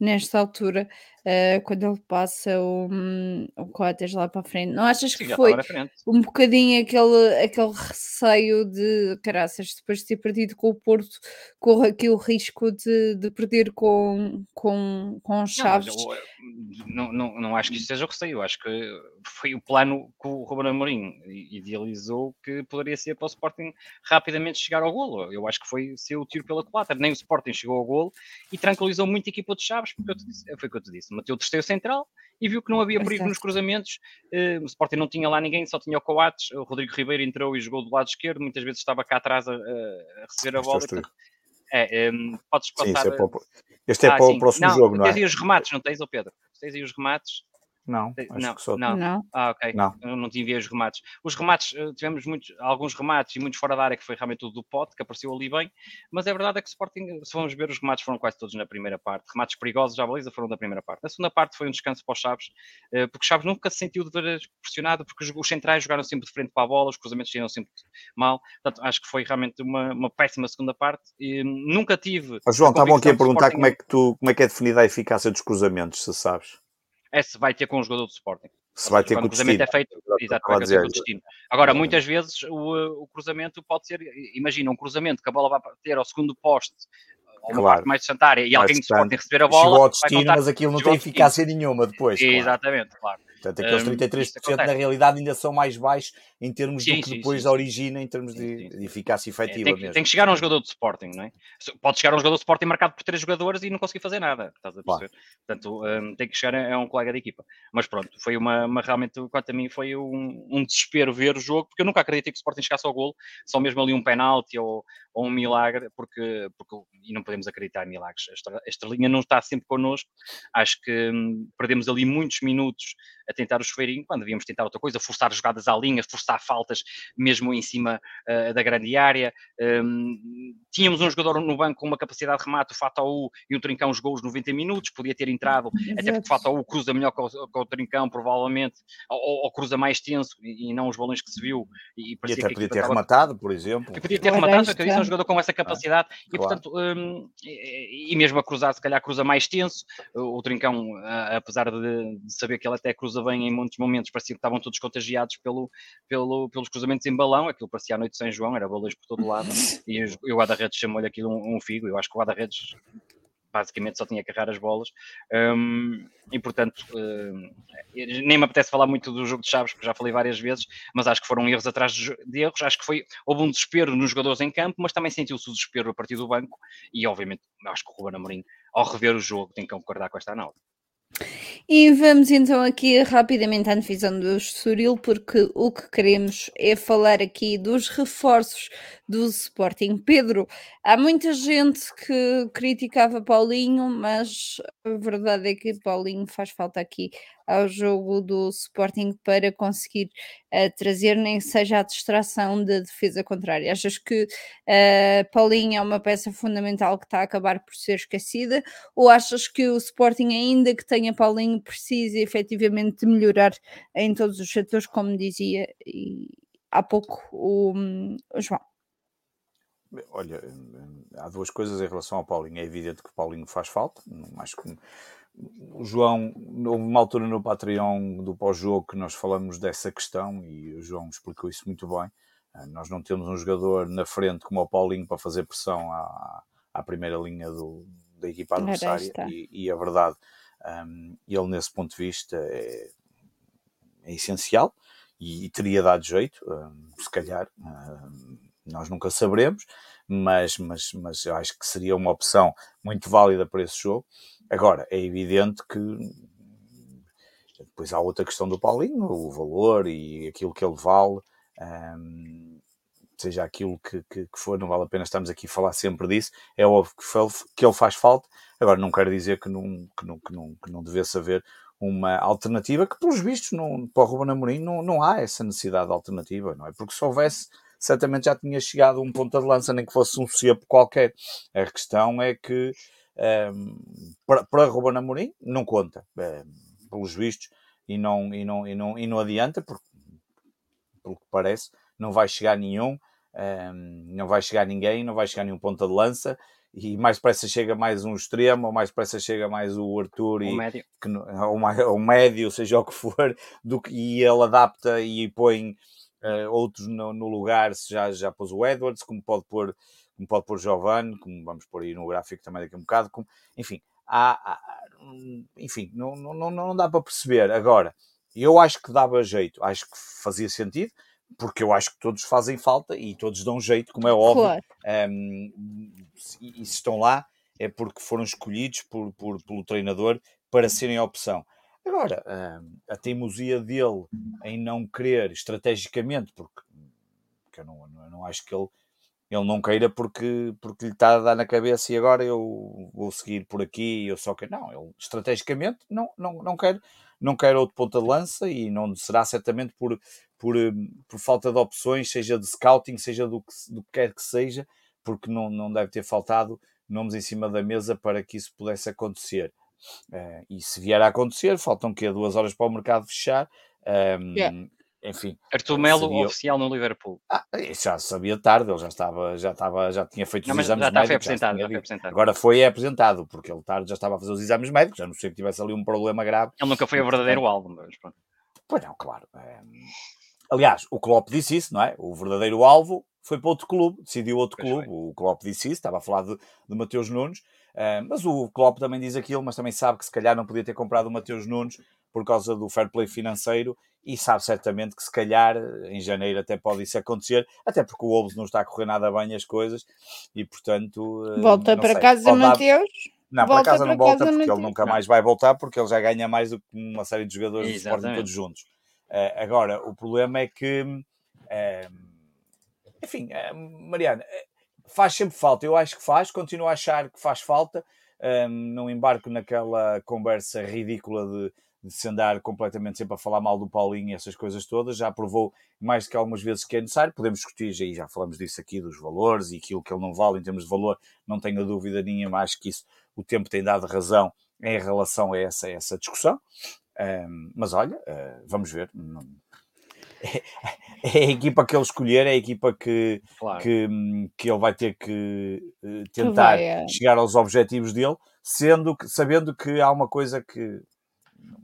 Nesta altura, uh, quando ele passa o, o Coates lá para a frente, não achas que Sim, foi um bocadinho aquele, aquele receio de, caraças, depois de ter perdido com o Porto, corre aqui o risco de, de perder com, com, com Chaves? Não, eu, não, não, não acho que isso seja o receio, acho que foi o plano que o Ruben Amorim idealizou que poderia ser para o Sporting rapidamente chegar ao golo. Eu acho que foi ser o tiro pela culatra, nem o Sporting chegou ao golo e tranquilizou muito a equipa de Chaves. Porque eu te disse, foi o que eu te disse, meteu o terceiro central e viu que não havia perigo nos cruzamentos. Uh, o Sporting não tinha lá ninguém, só tinha o Coates. O Rodrigo Ribeiro entrou e jogou do lado esquerdo, muitas vezes estava cá atrás a, a receber a bola. Portanto, é, um, podes passar. Sim, é o... Este é ah, para o sim. próximo não, jogo, não é? Tens aí os remates, não tens, oh Pedro? Tens aí os remates? Não, acho não, que só... não. não. Ah, ok. Não. Eu não te enviei os remates. Os remates, tivemos muitos, alguns remates e muitos fora da área, que foi realmente o do Pote, que apareceu ali bem, mas a verdade é que o Sporting, se vamos ver, os remates foram quase todos na primeira parte. Remates perigosos à baliza foram da primeira parte. Na segunda parte foi um descanso para os Chaves, porque o Chaves nunca se sentiu pressionado, porque os centrais jogaram sempre de frente para a bola, os cruzamentos saíram sempre mal. Portanto, acho que foi realmente uma, uma péssima segunda parte. E nunca tive... Mas, João, estavam aqui a perguntar Sporting... como, é que tu, como é que é definida a eficácia dos cruzamentos, se sabes. É se vai ter com o jogador do Sporting. Se vai ter com o cruzamento é feito, exatamente, é o destino. Agora, muitas vezes o, o cruzamento pode ser, imagina, um cruzamento que a bola vai ter ao segundo poste, ou uma claro. parte mais distante área, e vai alguém do Sporting receber a bola. Chegou ao destino, vai contar, mas aquilo não tem eficácia nenhuma depois. Exatamente, claro. claro. Portanto, aqueles trinta e três por cento um, na realidade ainda são mais baixos em termos sim, do que depois sim, sim. origina, em termos de, de eficácia efetiva. É, tem, mesmo. Tem que chegar a um jogador de Sporting, não é? Pode chegar a um jogador de Sporting marcado por três jogadores e não conseguir fazer nada, estás a perceber? Claro. Portanto, um, tem que chegar a, a um colega de equipa. Mas pronto, foi uma, uma realmente, quanto a mim, foi um, um desespero ver o jogo, porque eu nunca acreditei que o Sporting chegasse ao golo, só mesmo ali um penalti ou, ou um milagre, porque, porque e não podemos acreditar em milagres. A Estrelinha não está sempre connosco, acho que hum, perdemos ali muitos minutos a tentar o chuveirinho, quando devíamos tentar outra coisa, forçar jogadas à linha, forçar faltas mesmo em cima uh, da grande área. Um, tínhamos um jogador no banco com uma capacidade de remate, o Fataú e o Trincão jogou os noventa minutos, podia ter entrado, exato. Até porque o Fataú cruza melhor que o, que o Trincão, provavelmente, ou, ou cruza mais tenso, e, e não os balões que se viu. E, e até que podia ter estava... rematado, por exemplo. E podia ter claro, rematado, porque é um jogador com essa capacidade, ah, e claro. Portanto, um, e, e mesmo a cruzar, se calhar cruza mais tenso, o, o Trincão, a, apesar de, de saber que ele até cruza bem em muitos momentos, parecia que estavam todos contagiados pelo, pelo, pelos cruzamentos em balão, aquilo parecia a noite de São João, era balões por todo lado, e o guarda-redes chamou-lhe aquilo um, um figo, eu acho que o guarda-redes basicamente só tinha que agarrar as bolas, um, e portanto, um, nem me apetece falar muito do jogo de Chaves, porque já falei várias vezes, mas acho que foram erros atrás de erros, acho que foi, houve um desespero nos jogadores em campo, mas também sentiu-se o desespero a partir do banco, e obviamente, acho que o Ruben Amorim, ao rever o jogo, tem que concordar com esta análise. E vamos então aqui rapidamente à antevisão do Estoril, porque o que queremos é falar aqui dos reforços do Sporting. Pedro, há muita gente que criticava Paulinho, mas a verdade é que Paulinho faz falta aqui ao jogo do Sporting para conseguir uh, trazer nem seja a distração da defesa contrária. Achas que uh, Paulinho é uma peça fundamental que está a acabar por ser esquecida, ou achas que o Sporting, ainda que tenha Paulinho, precisa efetivamente de melhorar em todos os setores, como dizia e há pouco o, o João? Olha, há duas coisas em relação ao Paulinho. É evidente que o Paulinho faz falta, mas como o João, houve uma altura no Patreon do pós-jogo que nós falamos dessa questão e o João explicou isso muito bem. Nós não temos um jogador na frente como o Paulinho para fazer pressão à, à primeira linha do, da equipa adversária e, e a verdade, um, ele nesse ponto de vista é, é essencial e, e teria dado jeito, um, se calhar... Um, nós nunca saberemos, mas, mas, mas eu acho que seria uma opção muito válida para esse jogo. Agora, é evidente que depois há outra questão do Paulinho, o valor e aquilo que ele vale, hum, seja aquilo que, que, que for, não vale a pena estarmos aqui a falar sempre disso. É óbvio que ele faz falta. Agora, não quero dizer que não, que não, que não, que não devesse haver uma alternativa, que pelos vistos, não, para o Ruben Amorim, não, não há essa necessidade de alternativa, não é? Porque se houvesse... certamente já tinha chegado um ponta de lança, nem que fosse um cepo qualquer. A questão é que, um, para, para Ruben Amorim, não conta, um, pelos vistos, e não, e não, e não, e não adianta, porque, pelo que parece, não vai chegar nenhum, um, não vai chegar ninguém, não vai chegar nenhum ponta de lança, e mais depressa chega mais um extremo, ou mais depressa chega mais o Arthur, e, médio. Que, ou, mais, ou médio, seja o que for, do que, e ele adapta e põe... Uh, outros no, no lugar, se já, já pôs o Edwards, como pode pôr, como pode pôr Giovanni, como vamos pôr aí no gráfico também daqui a um bocado, como, enfim, há, há, enfim não, não, não dá para perceber. Agora, eu acho que dava jeito, acho que fazia sentido, porque eu acho que todos fazem falta e todos dão jeito, como é óbvio, claro. um, e, e se estão lá é porque foram escolhidos por, por, pelo treinador para serem a opção. Agora, a teimosia dele em não querer estrategicamente, porque, porque eu, não, eu não acho que ele, ele não queira porque, porque lhe está a dar na cabeça e agora eu vou seguir por aqui, eu só quero... Não, ele estrategicamente não, não, não quer não quer outro ponta de lança e não será certamente por, por, por falta de opções, seja de scouting, seja do que, do que quer que seja, porque não, não deve ter faltado nomes em cima da mesa para que isso pudesse acontecer. Uh, e se vier a acontecer, faltam que duas horas para o mercado fechar. Um, yeah. Enfim, Arthur Melo, seria... oficial no Liverpool. Ah, já sabia tarde, ele já estava, já estava, já tinha feito não, os exames já médicos. Foi apresentado, já já foi apresentado. Agora foi apresentado, porque ele tarde já estava a fazer os exames médicos, já não sei que tivesse ali um problema grave. Ele nunca foi o verdadeiro alvo, mas pronto. Pois não, claro. Um... Aliás, o Klopp disse isso, não é? O verdadeiro alvo foi para outro clube, decidiu outro pois clube. Foi. O Klopp disse isso, estava a falar de, de Mateus Nunes. Uh, mas o Klopp também diz aquilo, mas também sabe que se calhar não podia ter comprado o Mateus Nunes por causa do fair play financeiro, e sabe certamente que se calhar em janeiro até pode isso acontecer, até porque o Wolves não está a correr nada bem as coisas, e portanto... Volta para sei, casa Mateus? Não, volta para casa para não volta, casa, porque Mateus. Ele nunca mais vai voltar, porque ele já ganha mais do que uma série de jogadores do Sporting todos juntos. Uh, agora, o problema é que... Uh, enfim, uh, Mariana, faz sempre falta, eu acho que faz, continuo a achar que faz falta, um, não embarco naquela conversa ridícula de, de se andar completamente sempre a falar mal do Paulinho e essas coisas todas, já provou mais do que algumas vezes que é necessário, podemos discutir, e já falamos disso aqui, dos valores e aquilo que ele não vale em termos de valor, não tenho dúvida nenhuma, acho que isso o tempo tem dado razão em relação a essa, a essa discussão, um, mas olha, uh, vamos ver, não... É a equipa que ele escolher, é a equipa que, claro. que, que ele vai ter que tentar que vai, é. chegar aos objetivos dele, sendo que, sabendo que há uma coisa que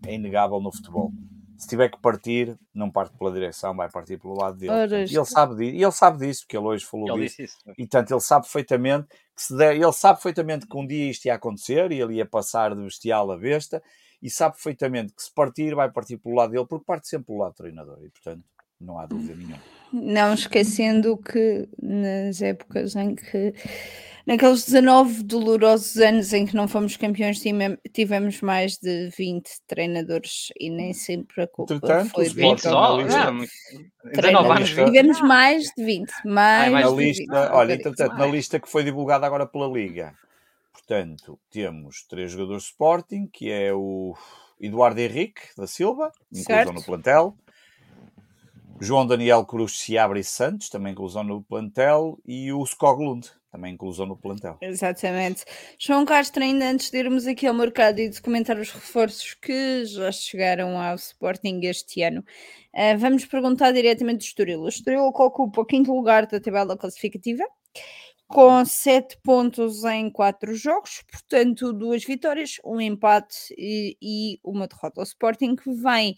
é inegável no futebol. Se tiver que partir, não parte pela direção, vai partir pelo lado dele. Ora, e ele sabe disso, e ele sabe disso, porque ele hoje falou ele disso. Isso. E tanto ele sabe perfeitamente que se der, ele sabe perfeitamente que um dia isto ia acontecer e ele ia passar de bestial a besta. E sabe perfeitamente que se partir, vai partir pelo lado dele, porque parte sempre pelo lado do treinador. E, portanto, não há dúvida nenhuma. Não esquecendo que nas épocas em que... Naqueles dezanove dolorosos anos em que não fomos campeões, tivemos mais de vinte treinadores e nem sempre a culpa Entretanto, foi do treinador. Tivemos mais de vinte. Mais, Ai, mais de vinte. Lista, olha, entretanto, na lista que foi divulgada agora pela Liga... Portanto, temos três jogadores de Sporting, que é o Eduardo Henrique da Silva, inclusão no plantel. João Daniel Cruz Seabra e Santos, também inclusão no plantel. E o Skoglund, também inclusão no plantel. Exatamente. João Castro, ainda antes de irmos aqui ao mercado e de comentar os reforços que já chegaram ao Sporting este ano, vamos perguntar diretamente do Estoril. O Estoril ocupa o quinto lugar da tabela classificativa, com sete pontos em quatro jogos, portanto duas vitórias, um empate e, e uma derrota. O Sporting que vem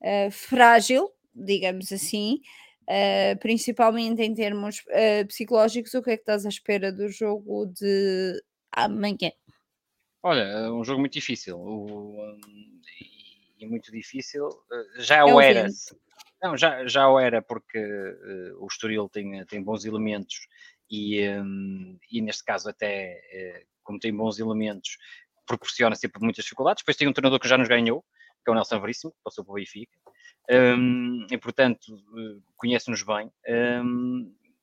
uh, frágil, digamos assim, uh, principalmente em termos uh, psicológicos. O que é que estás à espera do jogo de amanhã? Olha, é um jogo muito difícil, o, um, e muito difícil, uh, já o era. Não, já, já o era porque uh, o Estoril tem, tem bons elementos. E, e neste caso até, como tem bons elementos, proporciona sempre muitas dificuldades. Depois tem um treinador que já nos ganhou, que é o Nelson Veríssimo, que passou pelo Benfica, e portanto conhece-nos bem.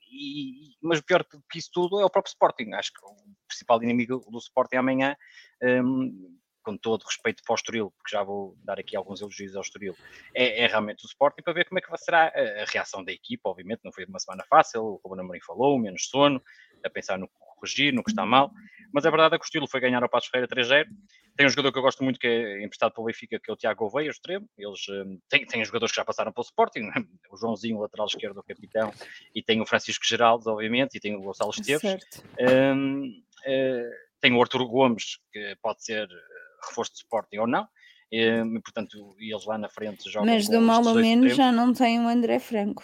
E, mas o pior que isso tudo é o próprio Sporting. Acho que o principal inimigo do Sporting amanhã, com todo respeito para o Estoril, porque já vou dar aqui alguns elogios ao Estoril, é, é realmente o Sporting, para ver como é que será a reação da equipa. Obviamente não foi uma semana fácil, o Ruben Amorim falou, menos sono, a pensar no que corrigir, no que está mal, mas a verdade é que o Estoril foi ganhar ao Passos Ferreira três a zero, tem um jogador que eu gosto muito, que é emprestado pelo Benfica, que é o Tiago Gouveia, o extremo. Eles têm, têm jogadores que já passaram pelo Sporting, o Joãozinho, o lateral esquerdo, o capitão, e tem o Francisco Geraldo, obviamente, e tem o Gonçalo Esteves, é um, uh, tem o Arthur Gomes, que pode ser reforço de Sporting ou não, e, portanto, eles lá na frente jogam... Mas do mal ou menos já não tem o André Franco.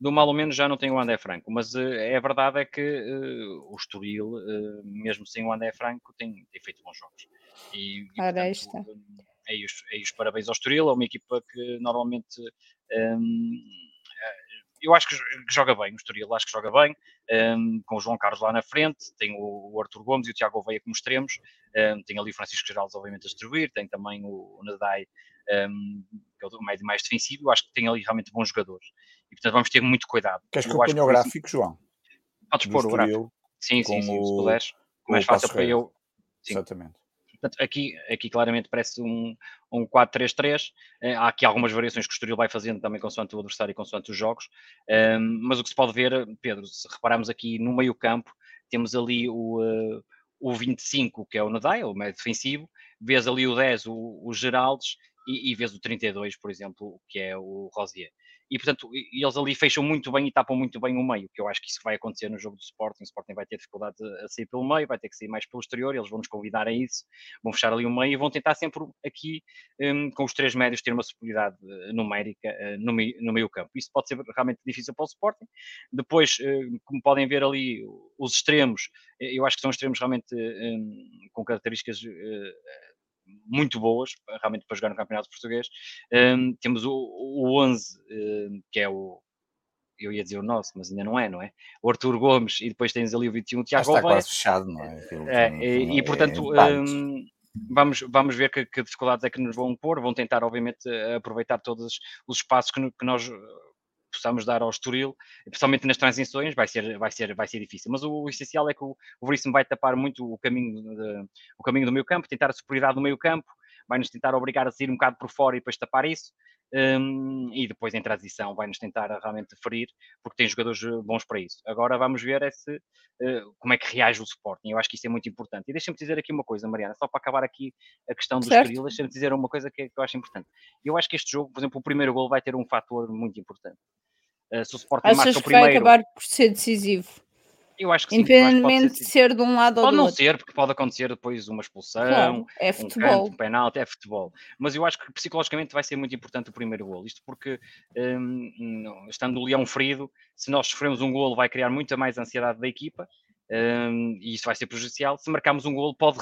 Do mal ou menos já não tem o André Franco, mas uh, a verdade é que uh, o Estoril, uh, mesmo sem o André Franco, tem, tem feito bons jogos. E, e Ora, portanto, é isso, é isso, parabéns ao Estoril, é uma equipa que normalmente... Um, Eu acho que joga bem, o Estoril acho que joga bem, um, com o João Carlos lá na frente, tem o, o Arthur Gomes e o Tiago Gouveia como extremos, um, tem ali o Francisco Geraldo, obviamente, a distribuir, tem também o, o Nadai, um, que é o médio mais defensivo. Acho que tem ali realmente bons jogadores. E, portanto, vamos ter muito cuidado. Queres que eu ponha o gráfico, João? Podes pôr o gráfico. Sim, sim, sim, se puderes. Mais fácil para eu... Sim. Exatamente. Portanto, aqui, aqui claramente parece um, um quatro três três, há aqui algumas variações que o Estoril vai fazendo também consoante o adversário e consoante os jogos, um, mas o que se pode ver, Pedro, se repararmos aqui no meio campo, temos ali o, uh, o vinte e cinco, que é o Nadai, o médio defensivo, vês ali o dez, o, o Geraldes, e, e vês o trinta e dois, por exemplo, que é o Rosier. E, portanto, eles ali fecham muito bem e tapam muito bem o meio, que eu acho que isso vai acontecer no jogo do Sporting. O Sporting vai ter dificuldade a sair pelo meio, vai ter que sair mais pelo exterior, eles vão nos convidar a isso, vão fechar ali o meio e vão tentar sempre aqui, um, com os três médios, ter uma superioridade numérica uh, no, meio, no meio campo. Isso pode ser realmente difícil para o Sporting. Depois, uh, como podem ver ali, os extremos, eu acho que são extremos realmente um, com características... Uh, muito boas, realmente, para jogar no Campeonato Português. Um, temos o, o onze, um, que é o... Eu ia dizer o nosso, mas ainda não é, não é? O Arthur Gomes, e depois tens ali o vinte e um, o Tiago Alves. Está quase fechado, não é? é, é e, e, portanto, é, um, vamos, vamos ver que, que dificuldades é que nos vão pôr. Vão tentar, obviamente, aproveitar todos os espaços que, que nós possamos dar ao Estoril, principalmente nas transições. Vai ser, vai ser, vai ser difícil. Mas o, o essencial é que o, o Veríssimo vai tapar muito o caminho, de, o caminho do meio campo, tentar a superioridade do meio campo, vai-nos tentar obrigar a sair um bocado por fora e depois tapar isso. Um, e depois em transição vai-nos tentar realmente ferir, porque tem jogadores bons para isso. Agora vamos ver esse, uh, como é que reage o Sporting. Eu acho que isso é muito importante. E deixa-me dizer aqui uma coisa, Mariana, só para acabar aqui a questão do Estoril, deixa-me dizer uma coisa que, que eu acho importante. Eu acho que este jogo, por exemplo, o primeiro gol vai ter um fator muito importante. Uh, se o Sporting Achas marca o primeiro... Achas que vai acabar por ser decisivo? Eu acho que sim. Independentemente de ser de um lado ou do outro. Pode não ser, porque pode acontecer depois uma expulsão, claro, é futebol. Um canto, um penalti, é futebol. Mas eu acho que psicologicamente vai ser muito importante o primeiro golo. Isto porque, um, estando o leão ferido, se nós sofremos um golo vai criar muita mais ansiedade da equipa, um, e isso vai ser prejudicial. Se marcarmos um golo pode,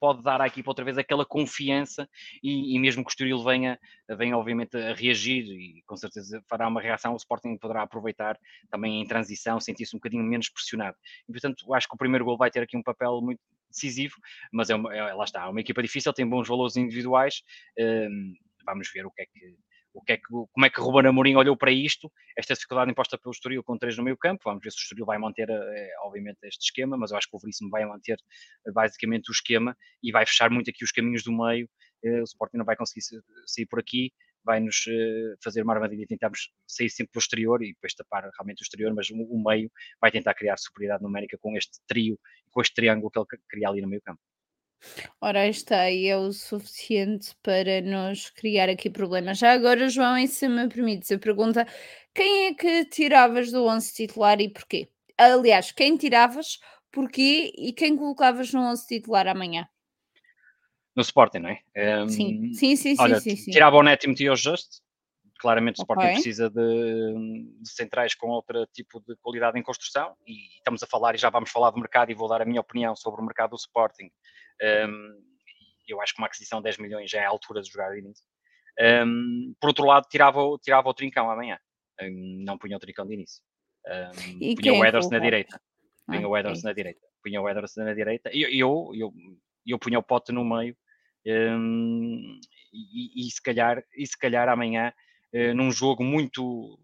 pode dar à equipa outra vez aquela confiança e, e mesmo que o Estoril venha, venha obviamente a reagir e com certeza fará uma reação, o Sporting poderá aproveitar também em transição, sentir-se um bocadinho menos pressionado. E, portanto, acho que o primeiro golo vai ter aqui um papel muito decisivo, mas é uma, é, lá está, é uma equipa difícil, tem bons valores individuais, um, vamos ver o que é que O que é que, como é que Ruben Amorim olhou para isto, esta dificuldade imposta pelo Estoril com três no meio campo. Vamos ver se o Estoril vai manter, obviamente, este esquema, mas eu acho que o Veríssimo vai manter basicamente o esquema e vai fechar muito aqui os caminhos do meio. O Sporting não vai conseguir sair por aqui, vai-nos fazer uma armadilha e tentarmos sair sempre para o exterior e depois tapar realmente o exterior, mas o meio vai tentar criar superioridade numérica com este trio, com este triângulo que ele cria ali no meio campo. Ora, está, e é o suficiente para nos criar aqui problemas. Já agora, João, e se me permites a pergunta, quem é que tiravas do onze titular e porquê? Aliás, quem tiravas, porquê e quem colocavas no onze titular amanhã? No Sporting, não é? Um, sim, sim, sim. Olha, sim, sim, sim. Tirava o Neto e metia o Just. Claramente o Sporting okay. precisa de, de centrais com outro tipo de qualidade em construção e estamos a falar, e já vamos falar do mercado e vou dar a minha opinião sobre o mercado do Sporting. Um, eu acho que uma aquisição de dez milhões já é a altura de jogar nisso. Um, por outro lado, tirava, tirava o Trincão amanhã. Um, não punha o Trincão de início. Um, e punha o Ederson na direita. Punha ah, o Ederson okay. na direita. Punha o Ederson na direita. E eu, eu, eu, eu punha o Pote no meio. Um, e, e, se calhar, e se calhar amanhã... Uh, num jogo muito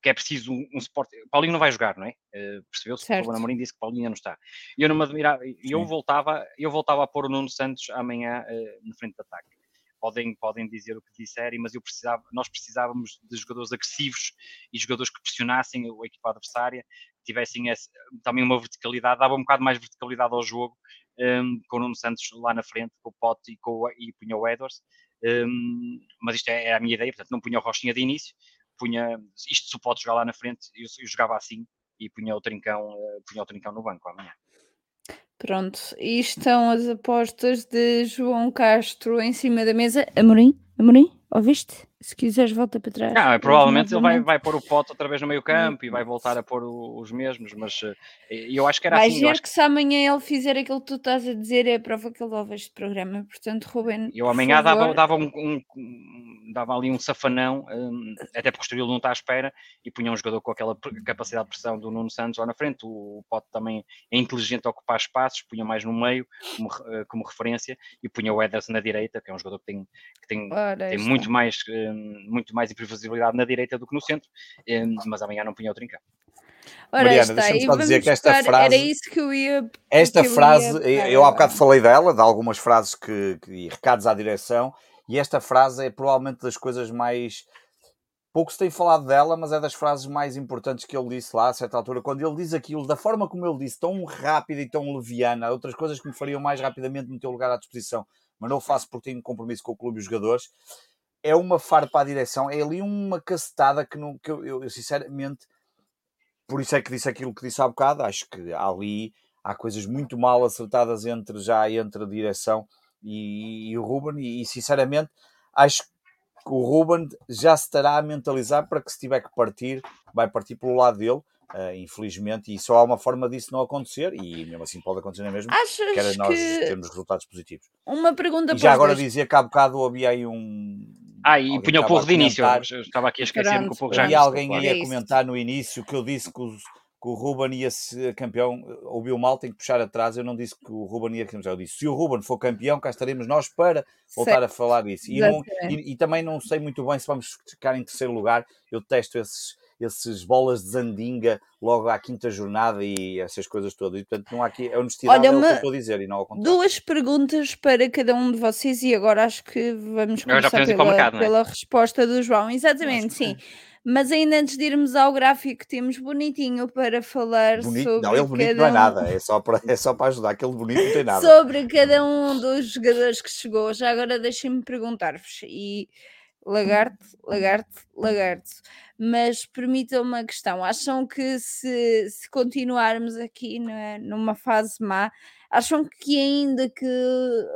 que é preciso um, um Sporting. Paulinho não vai jogar, não é? Uh, percebeu-se? O Amorim disse que Paulinho não está. Eu não me admirava, eu voltava, eu voltava a pôr o Nuno Santos amanhã uh, na frente de ataque. Podem, podem dizer o que disserem, mas eu precisava, nós precisávamos de jogadores agressivos e jogadores que pressionassem a equipa adversária, que tivessem esse, também uma verticalidade, dava um bocado mais verticalidade ao jogo, um, com o Nuno Santos lá na frente, com o Pote e, com, e punha o Edwards. Um, mas isto é, é a minha ideia, portanto não punha o Rochinha de início, punha, isto se o Pote jogar lá na frente, eu, eu jogava assim e punha o Trincão, uh, punha o Trincão no banco amanhã. Pronto, e estão as apostas de João Castro em cima da mesa. Amorim, Amorim, ouviste? Se quiseres volta para trás. Não, provavelmente ele vai, vai pôr o Pote outra vez no meio campo e vai voltar a pôr o, os mesmos, mas eu acho que era vai assim. Vai ver que se amanhã ele fizer aquilo que tu estás a dizer é a prova que ele ouve este programa, portanto, Ruben... Eu amanhã dava, dava, um, um, dava ali um safanão, um, até porque o Estoril não está à espera, e punha um jogador com aquela capacidade de pressão do Nuno Santos lá na frente. O, o Pote também é inteligente a ocupar espaços, punha mais no meio como, como referência, e punha o Ederson na direita, que é um jogador que tem, que tem, tem muito mais... muito mais imprevisibilidade na direita do que no centro, mas amanhã não punha o Trincão. Ora, Mariana, deixa-me só dizer que esta buscar, frase... Era isso que eu ia... Esta eu frase, ia... eu há bocado falei dela, de algumas frases que, que, e recados à direção, e esta frase é provavelmente das coisas mais... Pouco se tem falado dela, mas é das frases mais importantes que ele disse lá, a certa altura, quando ele diz aquilo, da forma como ele disse, tão rápida e tão leviana, outras coisas que me fariam mais rapidamente no teu lugar à disposição, mas não o faço porque tenho compromisso com o clube e os jogadores... É uma farpa à direção, é ali uma cacetada que, não, que eu, eu, eu sinceramente, por isso é que disse aquilo que disse há bocado, acho que ali há coisas muito mal acertadas entre, já entre a direção e, e o Ruben, e, e sinceramente acho que o Ruben já se estará a mentalizar para que se tiver que partir, vai partir pelo lado dele, Uh, infelizmente, e só há uma forma disso não acontecer, e mesmo assim pode acontecer na mesma, que era nós que... termos resultados positivos. Uma pergunta e já agora dois... dizia que há bocado havia aí um... Ah, e punha o Porro de início, eu estava aqui a esquecer-me que o Porro já... E alguém ia é comentar no início que eu disse que, os, que o Ruben ia ser campeão, ouviu mal, tem que puxar atrás, eu não disse que o Ruben ia ser campeão, eu disse, se o Ruben for campeão, cá estaremos nós para voltar certo. A falar disso. E, não, e, e também não sei muito bem se vamos ficar em terceiro lugar, eu testo esses... esses bolas de zandinga logo à quinta jornada e essas coisas todas. E, portanto, não há aqui... A honestidade é o que eu estou a dizer e não ao contrário. Duas perguntas para cada um de vocês e agora acho que vamos começar pela, mercado, pela é? resposta do João. Exatamente, mas, sim. Mas ainda antes de irmos ao gráfico, temos bonitinho para falar bonito, sobre Não, ele bonito cada um... não é nada. É só, para, é só para ajudar. Aquele bonito não tem nada. Sobre cada um dos jogadores que chegou. Já agora deixem-me perguntar-vos e... Lagarto, lagarto, lagarto. Mas permitam uma questão. Acham que se, se continuarmos aqui na, numa fase má, acham que ainda que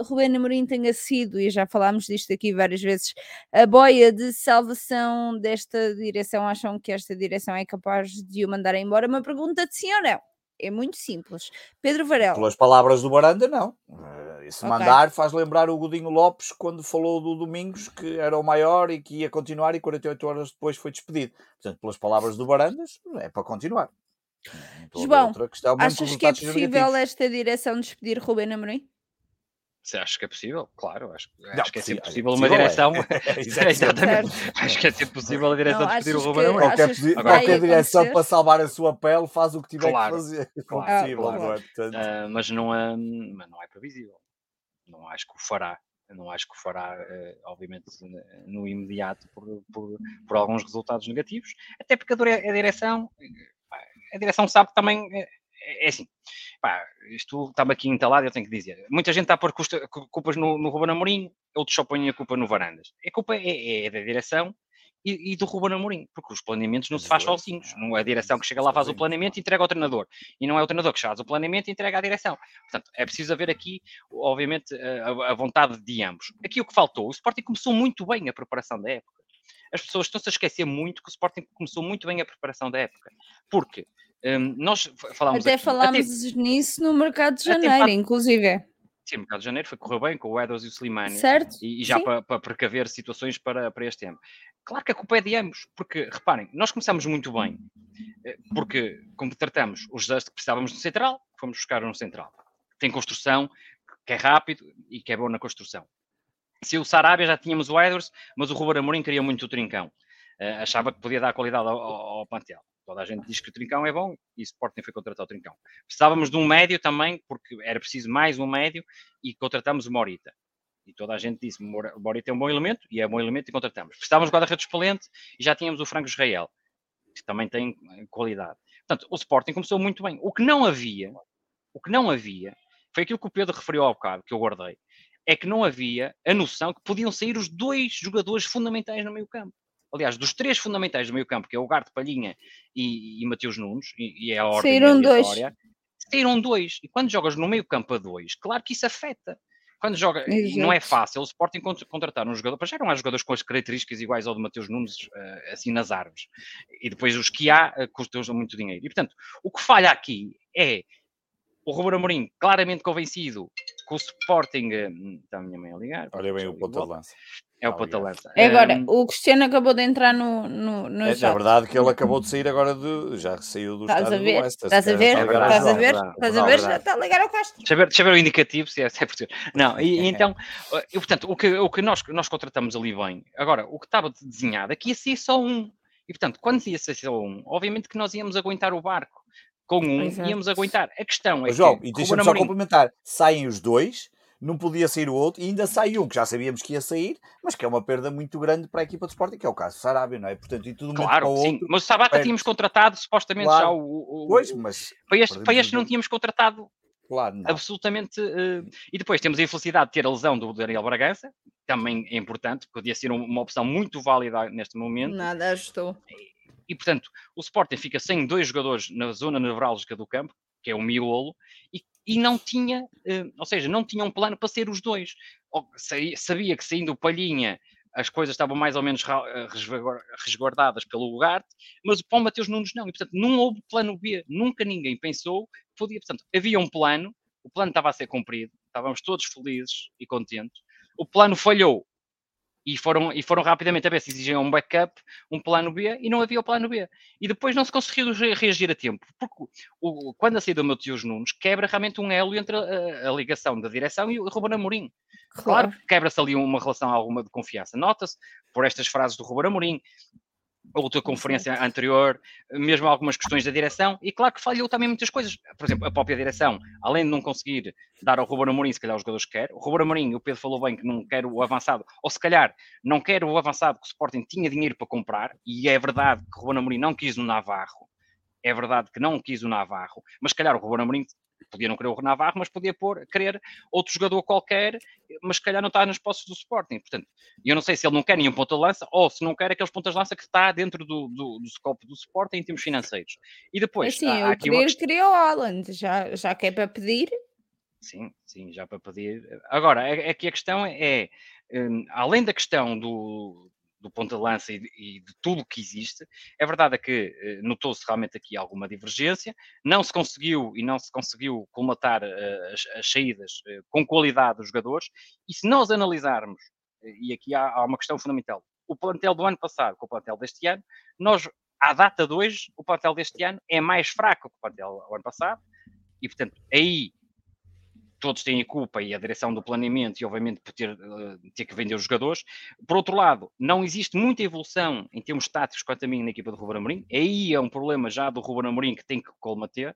Ruben Amorim tenha sido, e já falámos disto aqui várias vezes, a boia de salvação desta direção, acham que esta direção é capaz de o mandar embora? Uma pergunta de sim ou não. É muito simples. Pedro Varela. Pelas palavras do Baranda, não. Esse mandar okay. faz lembrar o Godinho Lopes quando falou do Domingos, que era o maior e que ia continuar e quarenta e oito horas depois foi despedido. Portanto, pelas palavras do Barandas, é para continuar. João, achas que é possível esta direção despedir Ruben Amorim? Você acha que é possível? Claro, acho, não, acho que é sempre possível, é, uma direção. É. É, exatamente. exatamente. Acho que é sempre possível a direção não, de despedir o Ruben Amorim. Qualquer, que qualquer direção para salvar a sua pele faz o que tiver claro, que fazer. Claro, é possível, claro. Não é? Portanto... Uh, mas, não é, mas não é previsível. Não acho que o fará. Não acho que o fará, uh, obviamente, no imediato por, por, por alguns resultados negativos. Até porque a direção, a direção sabe que também... É assim, pá, isto está-me aqui entalado, eu tenho que dizer. Muita gente está a pôr custa, culpas no, no Ruben Amorim, outros só põem a culpa no Varandas. A culpa é, é da direção e, e do Ruben Amorim, porque os planeamentos não se faz sozinhos. Não é a direção que chega lá, faz o planeamento e entrega ao treinador. E não é o treinador que faz o planeamento e entrega à direção. Portanto, é preciso haver aqui, obviamente, a, a vontade de ambos. Aqui o que faltou, o Sporting começou muito bem a preparação da época. As pessoas estão-se a esquecer muito que o Sporting começou muito bem a preparação da época. Porque um, nós falámos Até aqui, falámos até, nisso no mercado de janeiro, até, inclusive. Sim, o mercado de janeiro foi correu bem com o Edwards e o Slimani. Certo. E, e já para, para precaver situações para, para este ano. Claro que a culpa é de ambos, porque, reparem, nós começamos muito bem. Porque, como tratamos os desastres que precisávamos no central, fomos buscar um central. Tem construção, que é rápido e que é bom na construção. Se o Sarabia já tínhamos o Edwards, mas o Ruben Amorim queria muito o Trincão. Uh, achava que podia dar qualidade ao, ao, ao plantel. Toda a gente diz que o Trincão é bom e o Sporting foi contratar o Trincão. Precisávamos de um médio também, porque era preciso mais um médio e contratamos o Morita. E toda a gente disse, o Morita é um bom elemento e é um bom elemento e contratamos. Precisávamos de guarda-redes polente e já tínhamos o Franco Israel, que também tem qualidade. Portanto, o Sporting começou muito bem. O que não havia, o que não havia, foi aquilo que o Pedro referiu ao bocado, que eu guardei. É que não havia a noção que podiam sair os dois jogadores fundamentais no meio-campo. Aliás, dos três fundamentais do meio-campo, que é o Garte, Palhinha e, e Mateus Nunes, e, e é a ordem da história, saíram dois. E quando jogas no meio-campo a dois, claro que isso afeta. Quando joga, e não é fácil, o Sporting contratar um jogador, para já não há jogadores com as características iguais ao de Mateus Nunes, assim nas árvores. E depois os que há custam muito dinheiro. E, portanto, o que falha aqui é o Ruben Amorim, claramente convencido, que o Sporting... Está a minha mãe a ligar. Olha bem o ponto de lança. É o ponto de lança. Agora, o Cristiano acabou de entrar no... no, no é, é verdade que ele acabou de sair agora de... Já saiu do estado do Oeste. Estás a ver? Estás a ver? Estás a ver? Já está a ligar ao Castro. Deixa eu ver, deixa eu ver o indicativo, se é, se é possível. Não, e, e então... E, portanto, o que, o que nós, nós contratamos ali bem... Agora, o que estava desenhado aqui ia ser só um. E, portanto, quando ia ser só um, obviamente que nós íamos aguentar o barco. Com um, exato, íamos aguentar. A questão é Mas, João, que... e deixa-me só complementar. Saem os dois, não podia sair o outro, e ainda sai um, que já sabíamos que ia sair, mas que é uma perda muito grande para a equipa do Sporting, que é o caso do Sarabia, não é? Portanto, e tudo claro, muito para sim. Outro, mas o Sabata é... tínhamos contratado, supostamente, claro, já o... o... Pois, mas... Para este, para este não tínhamos contratado... Claro, não. Absolutamente. Uh... E depois temos a infelicidade de ter a lesão do Daniel Bragança, também é importante, podia ser uma opção muito válida neste momento. Nada, ajudou. E, portanto, o Sporting fica sem dois jogadores na zona nevrálgica do campo, que é o miolo, e, e não tinha, eh, ou seja, não tinha um plano para ser os dois. Ou, sabia que saindo o Palhinha as coisas estavam mais ou menos resguardadas pelo Ugarte, mas para o Mateus Nunes não, e portanto não houve plano B, nunca ninguém pensou que podia, portanto havia um plano, o plano estava a ser cumprido, estávamos todos felizes e contentes, o plano falhou, e foram, e foram rapidamente a ver se exigiam um backup, um plano B, e não havia o plano B. E depois não se conseguiu reagir a tempo, porque o, quando a saída do Mateus Nunes, quebra realmente um elo entre a, a ligação da direção e o Ruben Amorim. Claro, claro, quebra-se ali uma relação alguma de confiança. Nota-se por estas frases do Ruben Amorim, outra conferência anterior, mesmo algumas questões da direção, e claro que falhou também muitas coisas. Por exemplo, a própria direção, além de não conseguir dar ao Ruben Amorim, se calhar, os jogadores que quer, o Ruben Amorim, o Pedro falou bem que não quer o avançado, ou se calhar não quer o avançado que o Sporting tinha dinheiro para comprar, e é verdade que o Ruben Amorim não quis o Navarro, é verdade que não quis o Navarro, mas se calhar o Ruben Amorim podia não querer o Navarro, mas podia pôr, querer outro jogador qualquer, mas se calhar não está nas posses do Sporting. Portanto, eu não sei se ele não quer nenhum ponta de lança, ou se não quer aqueles pontas de lança que está dentro do, do, do scope do Sporting em termos financeiros. E depois... Assim, há, há aqui uma... queria o Haaland, já, já que é para pedir... Sim, sim, já para pedir. Agora, aqui a questão é, um, além da questão do... do ponto de lança e de, e de tudo o que existe, é verdade que eh, notou-se realmente aqui alguma divergência, não se conseguiu e não se conseguiu colmatar eh, as, as saídas eh, com qualidade dos jogadores, e se nós analisarmos, eh, e aqui há, há uma questão fundamental, o plantel do ano passado com o plantel deste ano, nós, à data de hoje, o plantel deste ano é mais fraco que o plantel do ano passado, e portanto, aí... todos têm a culpa, e a direção do planeamento, e obviamente por ter, ter que vender os jogadores. Por outro lado, não existe muita evolução em termos táticos quanto a mim na equipa do Ruben Amorim, aí é um problema já do Ruben Amorim que tem que colmater,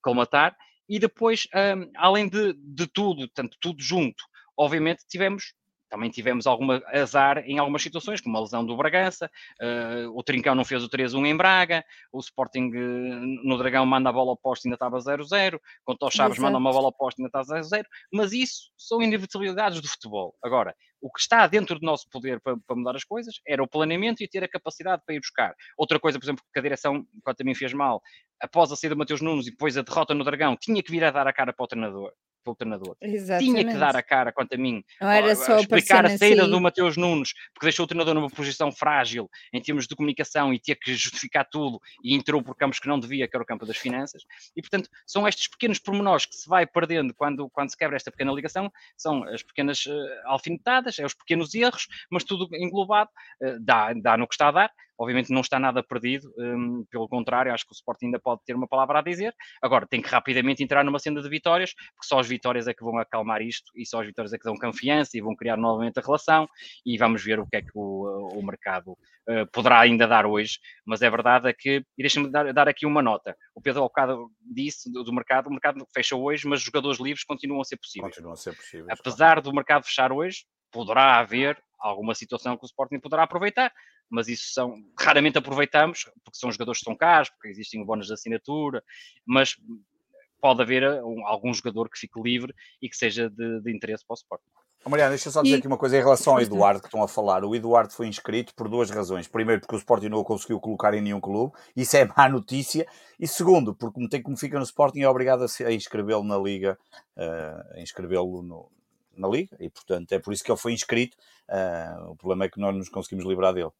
colmatar, e depois, um, além de, de tudo, tanto tudo junto, obviamente tivemos, também tivemos algum azar em algumas situações, como a lesão do Bragança, uh, o Trincão não fez o três a um em Braga, o Sporting uh, no Dragão manda a bola ao poste e ainda estava zero a zero, quanto ao Chaves, exato, manda uma bola ao poste e ainda está zero a zero, mas isso são inevitabilidades do futebol. Agora, o que está dentro do nosso poder para, para mudar as coisas era o planeamento e ter a capacidade para ir buscar. Outra coisa, por exemplo, que a direção, quando também fez mal, após a saída do Mateus Nunes e depois a derrota no Dragão, tinha que vir a dar a cara para o treinador. Para o treinador. Exatamente. Tinha que dar a cara, quanto a mim, não era só a explicar a saída assim do Mateus Nunes, porque deixou o treinador numa posição frágil em termos de comunicação e ter que justificar tudo, e entrou por campos que não devia, que era o campo das finanças, e portanto são estes pequenos pormenores que se vai perdendo quando, quando se quebra esta pequena ligação, são as pequenas uh, alfinetadas, é os pequenos erros, mas tudo englobado, uh, dá, dá no que está a dar. Obviamente não está nada perdido, um, pelo contrário, acho que o Sporting ainda pode ter uma palavra a dizer. Agora, tem que rapidamente entrar numa senda de vitórias, porque só as vitórias é que vão acalmar isto, e só as vitórias é que dão confiança e vão criar novamente a relação, e vamos ver o que é que o, o mercado uh, poderá ainda dar hoje. Mas é verdade é que, e deixa-me dar, dar aqui uma nota, o Pedro há um bocado disse do, do mercado, o mercado fecha hoje, mas os jogadores livres continuam a ser possíveis. Continuam a ser possíveis. Apesar claro. do mercado fechar hoje, poderá haver alguma situação que o Sporting poderá aproveitar, mas isso são, raramente aproveitamos, porque são jogadores que são caros, porque existem bónus de assinatura, mas pode haver algum jogador que fique livre e que seja de, de interesse para o Sporting. Mariana, deixa eu só dizer e... aqui uma coisa em relação ao Eduardo que estão a falar. O Eduardo foi inscrito por duas razões. Primeiro, porque o Sporting não o conseguiu colocar em nenhum clube. Isso é má notícia. E segundo, porque não tem como fica no Sporting, é obrigado a inscrevê-lo na Liga, a inscrevê-lo no... na Liga, e portanto é por isso que ele foi inscrito. Uh, o problema é que nós nos conseguimos livrar dele.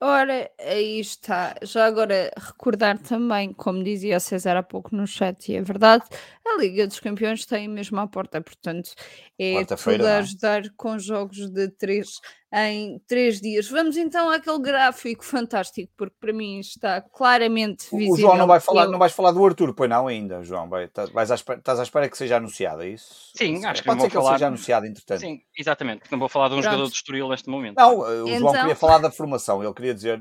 Ora, aí está. Já agora recordar também, como dizia César há pouco no chat, e é verdade, a Liga dos Campeões tem mesmo à porta, portanto é tudo a ajudar com jogos de três em três dias. Vamos então àquele gráfico fantástico, porque para mim está claramente visível. O João não vai falar, eu... não vais falar do Arthur, pois não ainda, João? Vai, vais à espera, estás à espera que seja anunciado, é isso? Sim, acho que pode não ser que falar... ele seja anunciado, entretanto. Sim, exatamente, porque não vou falar de um Pronto. jogador de Estoril neste momento. Não, o então... João queria falar da formação, ele queria dizer,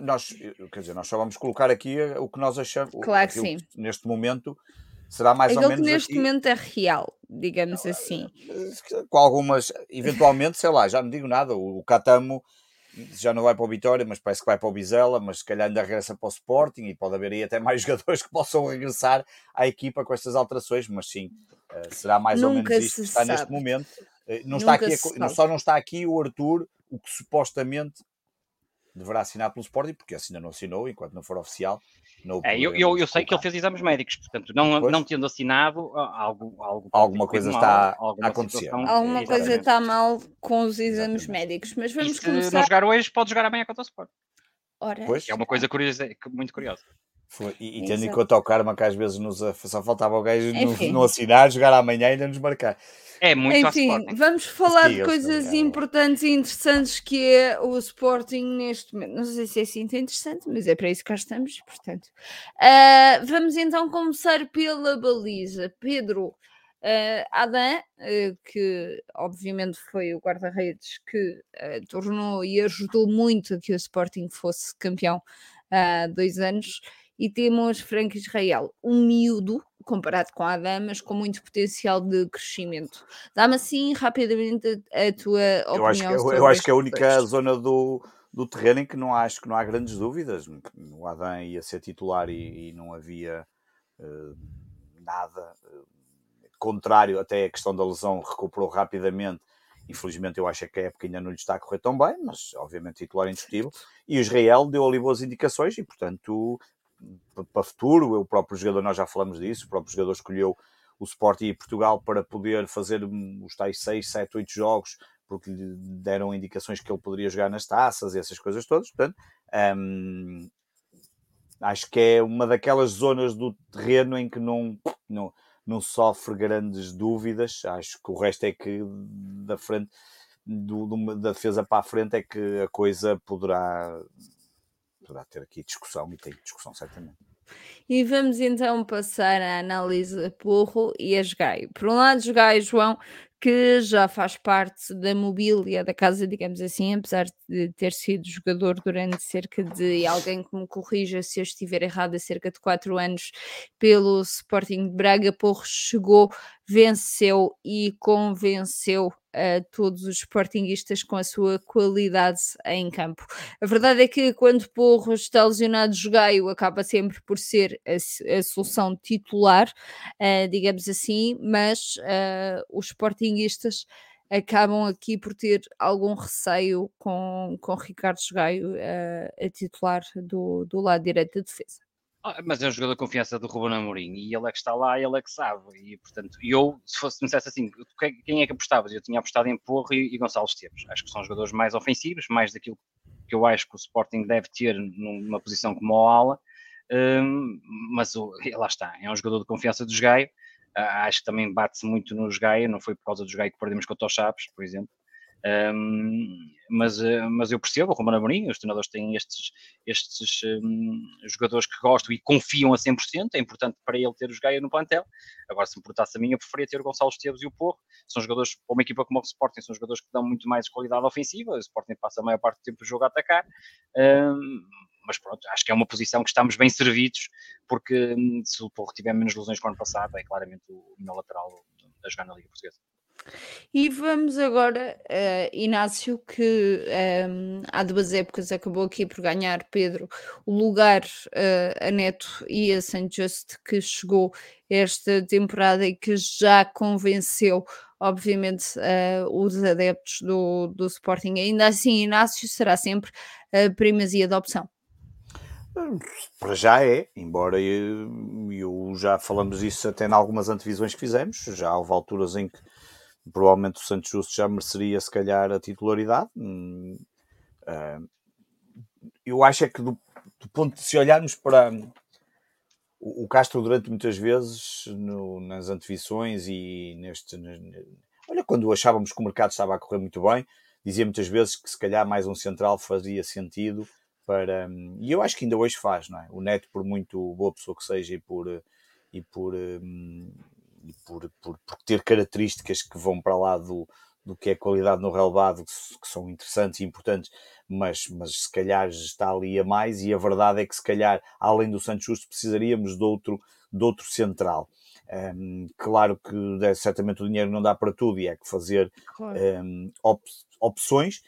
nós, quer dizer, nós só vamos colocar aqui o que nós achamos, claro que sim. Que neste momento será mais aquilo ou menos que neste aqui, momento é real, digamos assim, com algumas, eventualmente, sei lá, já não digo nada, o Catamo já não vai para o Vitória, mas parece que vai para o Vizela, mas se calhar ainda regressa para o Sporting, e pode haver aí até mais jogadores que possam regressar à equipa com estas alterações, mas sim, será mais Nunca ou menos isto que está sabe. neste momento. Não está aqui, só não está aqui o Arthur, o que supostamente deverá assinar pelo Sporting, porque assim ainda não assinou, enquanto não for oficial. Não é, eu, eu, eu sei que ele fez exames médicos, portanto, não, não tendo assinado, algo, algo alguma coisa está mal, a acontecer. Situação, alguma exatamente. Coisa está mal com os exames exatamente. Médicos, mas vamos se começar... Se não jogar hoje, pode jogar amanhã contra o Sporting. Ora, é uma coisa curiosa, muito curiosa. Foi. E, e tendo em conta o karma que às vezes nos só faltava o gajo no, no assinar, jogar amanhã e ainda nos marcar. É muito Enfim, ao vamos falar de coisas importantes e interessantes que é o Sporting neste momento. Não sei se é assim tão interessante, mas é para isso que cá estamos, portanto. Uh, vamos então começar pela baliza. Pedro uh, Adán, uh, que obviamente foi o guarda-redes que uh, tornou e ajudou muito a que o Sporting fosse campeão há dois anos. E temos Franco Israel, um miúdo, comparado com a Adán, mas com muito potencial de crescimento. Dá-me assim rapidamente a tua opinião. Eu acho que, eu, eu acho que é a única zona do, do terreno em que não, acho que não há grandes dúvidas. O Adán ia ser titular e, e não havia uh, nada uh, contrário, até a questão da lesão recuperou rapidamente. Infelizmente eu acho que a época ainda não lhe está a correr tão bem, mas obviamente titular é indiscutível. E o Israel deu ali boas indicações e, portanto... para futuro, o próprio jogador, nós já falamos disso, o próprio jogador escolheu o Sporting e Portugal para poder fazer os tais seis, sete, oito jogos, porque lhe deram indicações que ele poderia jogar nas taças e essas coisas todas, portanto, hum, acho que é uma daquelas zonas do terreno em que não, não, não sofre grandes dúvidas, acho que o resto é que da frente, do, do, da defesa para a frente é que a coisa poderá... poderá ter aqui discussão, e tem discussão certamente. E vamos então passar à análise a Porro e a Gaio. Por um lado, Gaio João, que já faz parte da mobília da casa, digamos assim, apesar de ter sido jogador durante cerca de, e alguém que me corrija se eu estiver errado, há cerca de quatro anos, pelo Sporting de Braga. Porro chegou, venceu e convenceu a todos os sportinguistas com a sua qualidade em campo. A verdade é que quando Porro está lesionado, Gaio acaba sempre por ser a, a solução titular, uh, digamos assim, mas uh, os sportinguistas acabam aqui por ter algum receio com, com Ricardo Gaio uh, a titular do, do lado direito da defesa. Mas é um jogador de confiança do Ruben Amorim e ele é que está lá, ele é que sabe, e portanto eu, se fosse, me dissesse assim, quem é que apostava? Eu tinha apostado em Porro e, e Gonçalves Teves. Acho que são jogadores mais ofensivos, mais daquilo que eu acho que o Sporting deve ter numa posição como o ala, um, mas o, lá está, é um jogador de confiança do Gaio, uh, acho que também bate-se muito no Gaio, não foi por causa do Gaio que perdemos contra o Chaves, por exemplo. Um, mas, mas eu percebo o Ruben Amorim, os treinadores têm estes, estes um, jogadores que gostam e confiam a cem por cento, é importante para ele ter os Gaia no plantel. Agora, se me perguntasse a mim, eu preferia ter o Gonçalves Teves e o Porro, são jogadores, para uma equipa como o Sporting, são jogadores que dão muito mais qualidade ofensiva, o Sporting passa a maior parte do tempo do jogo a atacar, um, mas pronto, acho que é uma posição que estamos bem servidos, porque um, se o Porro tiver menos lesões que o ano passado, é claramente o melhor lateral a jogar na Liga Portuguesa. E vamos agora a uh, Inácio, que um, há duas épocas acabou aqui por ganhar, Pedro, o lugar uh, a Neto e a Saint Just, que chegou esta temporada e que já convenceu, obviamente, uh, os adeptos do, do Sporting. Ainda assim, Inácio será sempre a primazia da opção. Para já é, embora eu, eu já falamos isso até em algumas antevisões que fizemos, já houve alturas em que provavelmente o Santos Justo já mereceria, se calhar, a titularidade. Eu acho é que, do, do ponto de, se olharmos para... O, o Castro, durante muitas vezes, no, nas antevisões e neste... Ne, olha, quando achávamos que o mercado estava a correr muito bem, dizia muitas vezes que, se calhar, mais um central fazia sentido para... E eu acho que ainda hoje faz, não é? O Neto, por muito boa pessoa que seja e por... E por e por, por, por ter características que vão para lá do, do que é qualidade no relevado, que, que são interessantes e importantes, mas, mas se calhar está ali a mais, e a verdade é que se calhar, além do Santos Justo, precisaríamos de outro, de outro central. Um, claro que certamente o dinheiro não dá para tudo e há que fazer claro. um, op, opções.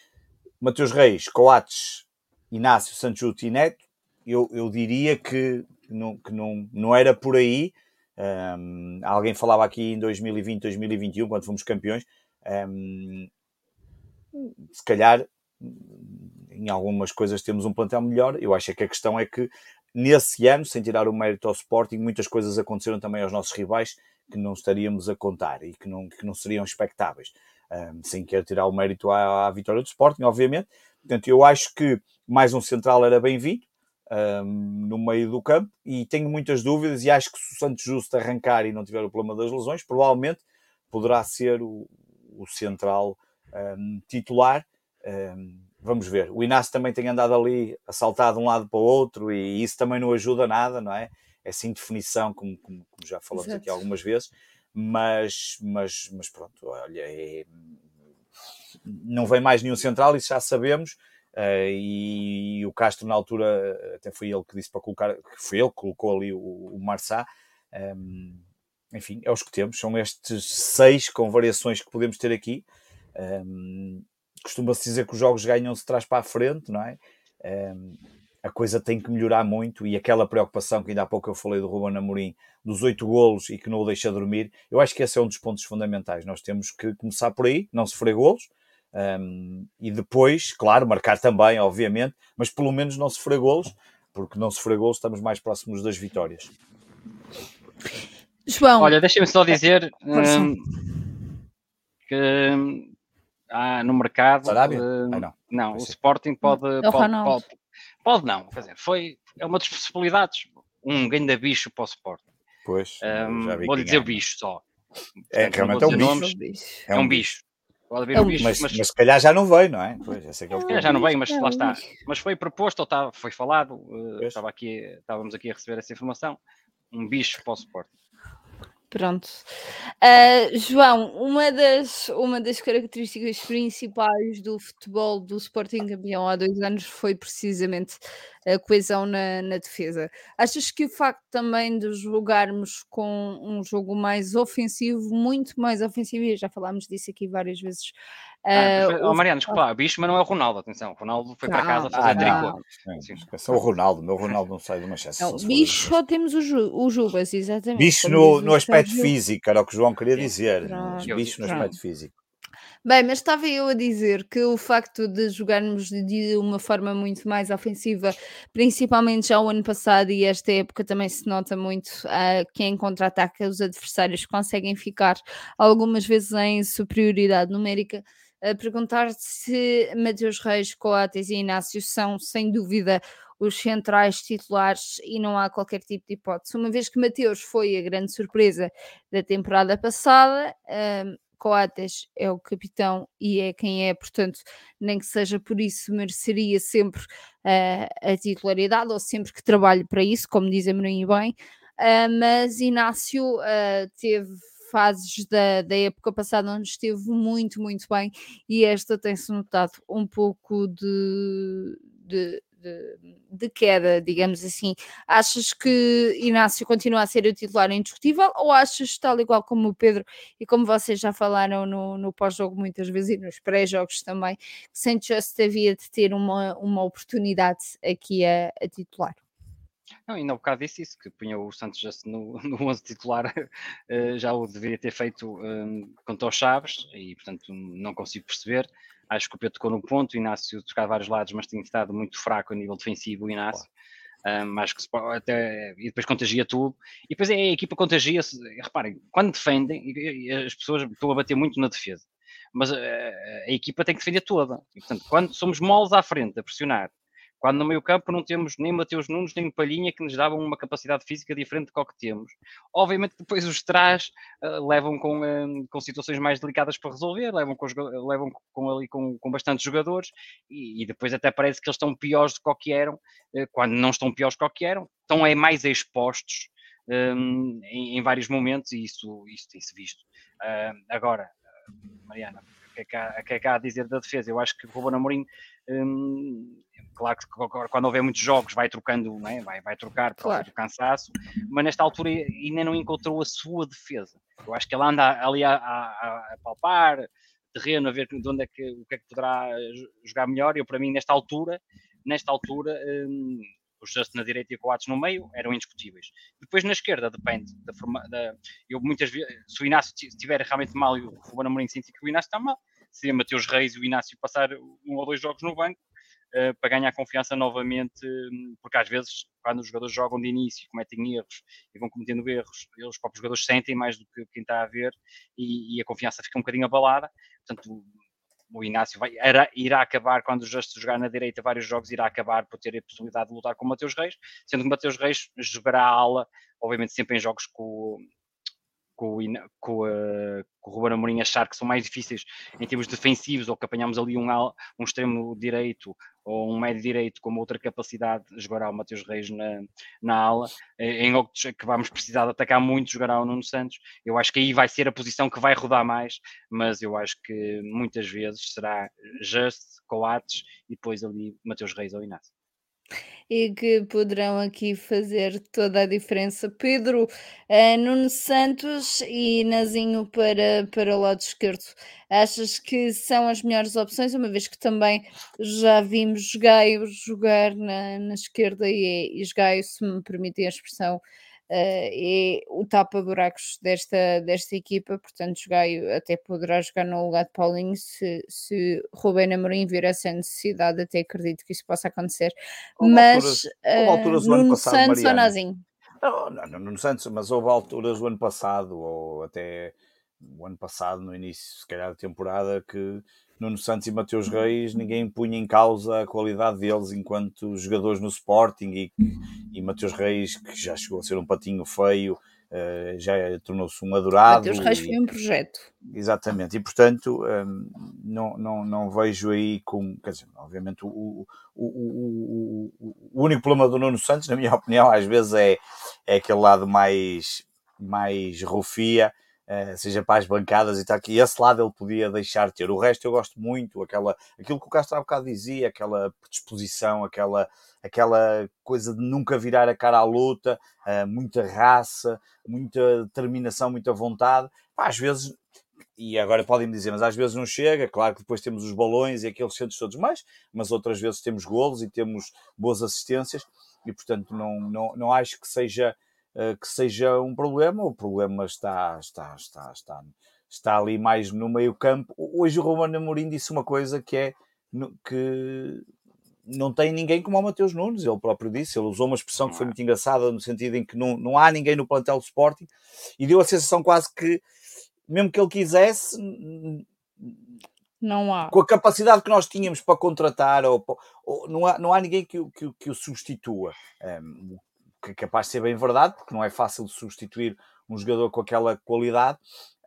Matheus Reis, Coates, Inácio, Santos Justo e Neto, eu, eu diria que, não, que não, não era por aí. Um, alguém falava aqui em dois mil e vinte, dois mil e vinte e um, quando fomos campeões, um, se calhar em algumas coisas temos um plantel melhor. Eu acho que a questão é que nesse ano, sem tirar o mérito ao Sporting, muitas coisas aconteceram também aos nossos rivais que não estaríamos a contar e que não, que não seriam expectáveis, um, sem querer tirar o mérito à, à vitória do Sporting, obviamente. Portanto, eu acho que mais um central era bem-vindo um, no meio do campo, e tenho muitas dúvidas, e acho que se o Santos Justo arrancar e não tiver o problema das lesões, provavelmente poderá ser o, o central um, titular. Um, vamos ver. O Inácio também tem andado ali assaltado de um lado para o outro, e isso também não ajuda nada, não é? Essa indefinição, como, como, como já falamos Exato. Aqui algumas vezes, mas, mas, mas pronto, olha, é, não vem mais nenhum central, isso já sabemos, uh, e, e o Castro na altura, até foi ele que disse para colocar, foi ele que colocou ali o, o Marçá, um, enfim, é os que temos, são estes seis com variações que podemos ter aqui, um, costuma-se dizer que os jogos ganham-se de trás para a frente, não é? Um, a coisa tem que melhorar muito, e aquela preocupação que ainda há pouco eu falei do Ruben Amorim, dos oito golos e que não o deixa dormir, eu acho que esse é um dos pontos fundamentais. Nós temos que começar por aí, não sofrer golos, um, e depois, claro, marcar também, obviamente, mas pelo menos não sofrer golos, porque não sofrer golos estamos mais próximos das vitórias. João. Olha, deixa-me só dizer hum, que ah, no mercado... Sarabia? Uh, ah, não, não o Sporting pode... O pode, pode Pode não, quer dizer, foi, é uma das possibilidades, um grande bicho para o Sporting. Pois, um, já vi vou dizer é. bicho só. É, realmente é um bicho. Nomes, é um bicho. Pode haver é um bicho. Mas, mas... mas se calhar já não veio, não é? Pois, esse é que é o problema. Já não veio, mas lá está. Mas foi proposto, ou tá, foi falado, uh, estava aqui, estávamos aqui a receber essa informação, um bicho para o Sporting. Pronto. Uh, João, uma das, uma das características principais do futebol do Sporting campeão há dois anos foi precisamente a coesão na, na defesa. Achas que o facto também de jogarmos com um jogo mais ofensivo, muito mais ofensivo, e já falámos disso aqui várias vezes... Uh, ah, o Mariana, desculpa, o bicho, mas não é o Ronaldo, atenção, o Ronaldo foi para ah, casa fazer ah, tricô. É só o Ronaldo, o meu Ronaldo não sai de uma exceção. Bicho só temos o, Ju, o Jubas, exatamente. Bicho no, no aspecto físico, era o que o João queria Sim, dizer, pronto. bicho no pronto. aspecto físico. Bem, mas estava eu a dizer que o facto de jogarmos de uma forma muito mais ofensiva, principalmente já o ano passado, e esta época também se nota muito, uh, que em contra-ataque os adversários conseguem ficar algumas vezes em superioridade numérica. A perguntar se Matheus Reis, Coates e Inácio são, sem dúvida, os centrais titulares e não há qualquer tipo de hipótese. Uma vez que Matheus foi a grande surpresa da temporada passada, um, Coates é o capitão e é quem é, portanto, nem que seja por isso, mereceria sempre uh, a titularidade, ou sempre que trabalhe para isso, como diz Amorim bem, uh, mas Inácio uh, teve... fases da, da época passada onde esteve muito, muito bem, e esta tem-se notado um pouco de, de, de, de queda, digamos assim. Achas que Inácio continua a ser o titular indiscutível, ou achas, tal igual como o Pedro e como vocês já falaram no, no pós-jogo muitas vezes e nos pré-jogos também, que Santos Justo havia de ter uma, uma oportunidade aqui a, a titular? Não, ainda há um bocado disse isso, que punha o Santos Justo no, no onze titular, uh, já o deveria ter feito um, contra o Chaves, e portanto não consigo perceber. Acho que o Pedro tocou no ponto, o Inácio tocava vários lados, mas tem estado muito fraco a nível defensivo, o Inácio. Um, acho que se, até, e depois contagia tudo. E depois é a equipa contagia, reparem, quando defendem, as pessoas estão a bater muito na defesa, mas a, a equipa tem que defender toda. E portanto, quando somos moles à frente a pressionar, quando no meio campo não temos nem Mateus Nunes, nem Palhinha, que nos davam uma capacidade física diferente de qual que temos. Obviamente depois os trás uh, levam com, um, com situações mais delicadas para resolver, levam com, levam com, ali, com, com bastantes jogadores, e, e depois até parece que eles estão piores do que eram, uh, quando não estão piores do que eram, estão é mais expostos um, em, em vários momentos, e isso, isso tem-se visto. Uh, agora, uh, Mariana, o que é que há, que é que há a dizer da defesa? Eu acho que o Ruben Amorim... Um, Claro que quando houver muitos jogos vai trocando, não é? vai, vai trocar por causa do cansaço, mas nesta altura ainda não encontrou a sua defesa. Eu acho que ela anda ali a, a, a palpar terreno, a ver de onde é que, o que é que poderá jogar melhor. Eu, para mim, nesta altura, nesta altura um, os Justo na direita e o Coates no meio eram indiscutíveis. Depois na esquerda, depende. Da forma, da, eu muitas vezes, se o Inácio estiver realmente mal e o Ruben Amorim sentir que o Inácio está mal, seria Mateus Reis e o Inácio passar um ou dois jogos no banco. uh, para ganhar confiança novamente, porque às vezes quando os jogadores jogam de início, cometem erros e vão cometendo erros, eles próprios jogadores sentem mais do que quem está a ver e, e a confiança fica um bocadinho abalada. Portanto, o Inácio vai, irá, irá acabar, quando o Justo jogar na direita vários jogos, irá acabar por ter a possibilidade de lutar com o Matheus Reis, sendo que o Matheus Reis jogará a ala, obviamente sempre em jogos com, com, com, uh, com o Ruben Amorim achar que são mais difíceis em termos defensivos, ou que apanhamos ali um, ala, um extremo direito ou um médio direito com outra capacidade, jogará o Matheus Reis na, na ala. Em outros que vamos precisar de atacar muito, jogará o Nuno Santos. Eu acho que aí vai ser a posição que vai rodar mais, mas eu acho que muitas vezes será Just, Coates e depois ali Matheus Reis ou Inácio. E que poderão aqui fazer toda a diferença. Pedro, eh, Nuno Santos e Nazinho para, para o lado esquerdo, achas que são as melhores opções, uma vez que também já vimos Gaio jogar na, na esquerda e, e Gaio, se me permitem a expressão, é o tapa-buracos desta, desta equipa, portanto Gaio até poderá jogar no lugar de Paulinho se, se Ruben Amorim vir essa necessidade, até acredito que isso possa acontecer. Houve mas alturas, uh, Nuno passado, Santos Mariana. Ou Nazinho? Não, não, não, Nuno Santos, mas houve alturas do ano passado, ou até o ano passado, no início se calhar da temporada, que Nuno Santos e Matheus Reis, ninguém punha em causa a qualidade deles enquanto jogadores no Sporting, e, e Matheus Reis, que já chegou a ser um patinho feio, já tornou-se um adorado. Matheus Reis e, foi um projeto. Exatamente, e portanto não, não, não vejo aí com... Quer dizer, obviamente o, o, o, o, o único problema do Nuno Santos, na minha opinião, às vezes é, é aquele lado mais, mais rufia, Uh, seja para as bancadas e tal, que esse lado ele podia deixar ter. O resto eu gosto muito, aquela, aquilo que o Castro há bocado dizia, aquela predisposição, aquela, aquela coisa de nunca virar a cara à luta, uh, muita raça, muita determinação, muita vontade. Pá, às vezes, e agora podem-me dizer, mas às vezes não chega, claro que depois temos os balões e aqueles centros todos mais, mas outras vezes temos golos e temos boas assistências, e portanto não, não, não acho que seja... que seja um problema. O problema está, está, está, está, está ali mais no meio campo. Hoje o Ruben Amorim disse uma coisa que é que não tem ninguém como o Mateus Nunes, ele próprio disse, ele usou uma expressão que foi muito engraçada, no sentido em que não, não há ninguém no plantel do Sporting, e deu a sensação quase que, mesmo que ele quisesse... Não há. Com a capacidade que nós tínhamos para contratar, ou, ou, não, há, não há ninguém que, que, que o substitua. Um, que é capaz de ser bem verdade, porque não é fácil de substituir um jogador com aquela qualidade,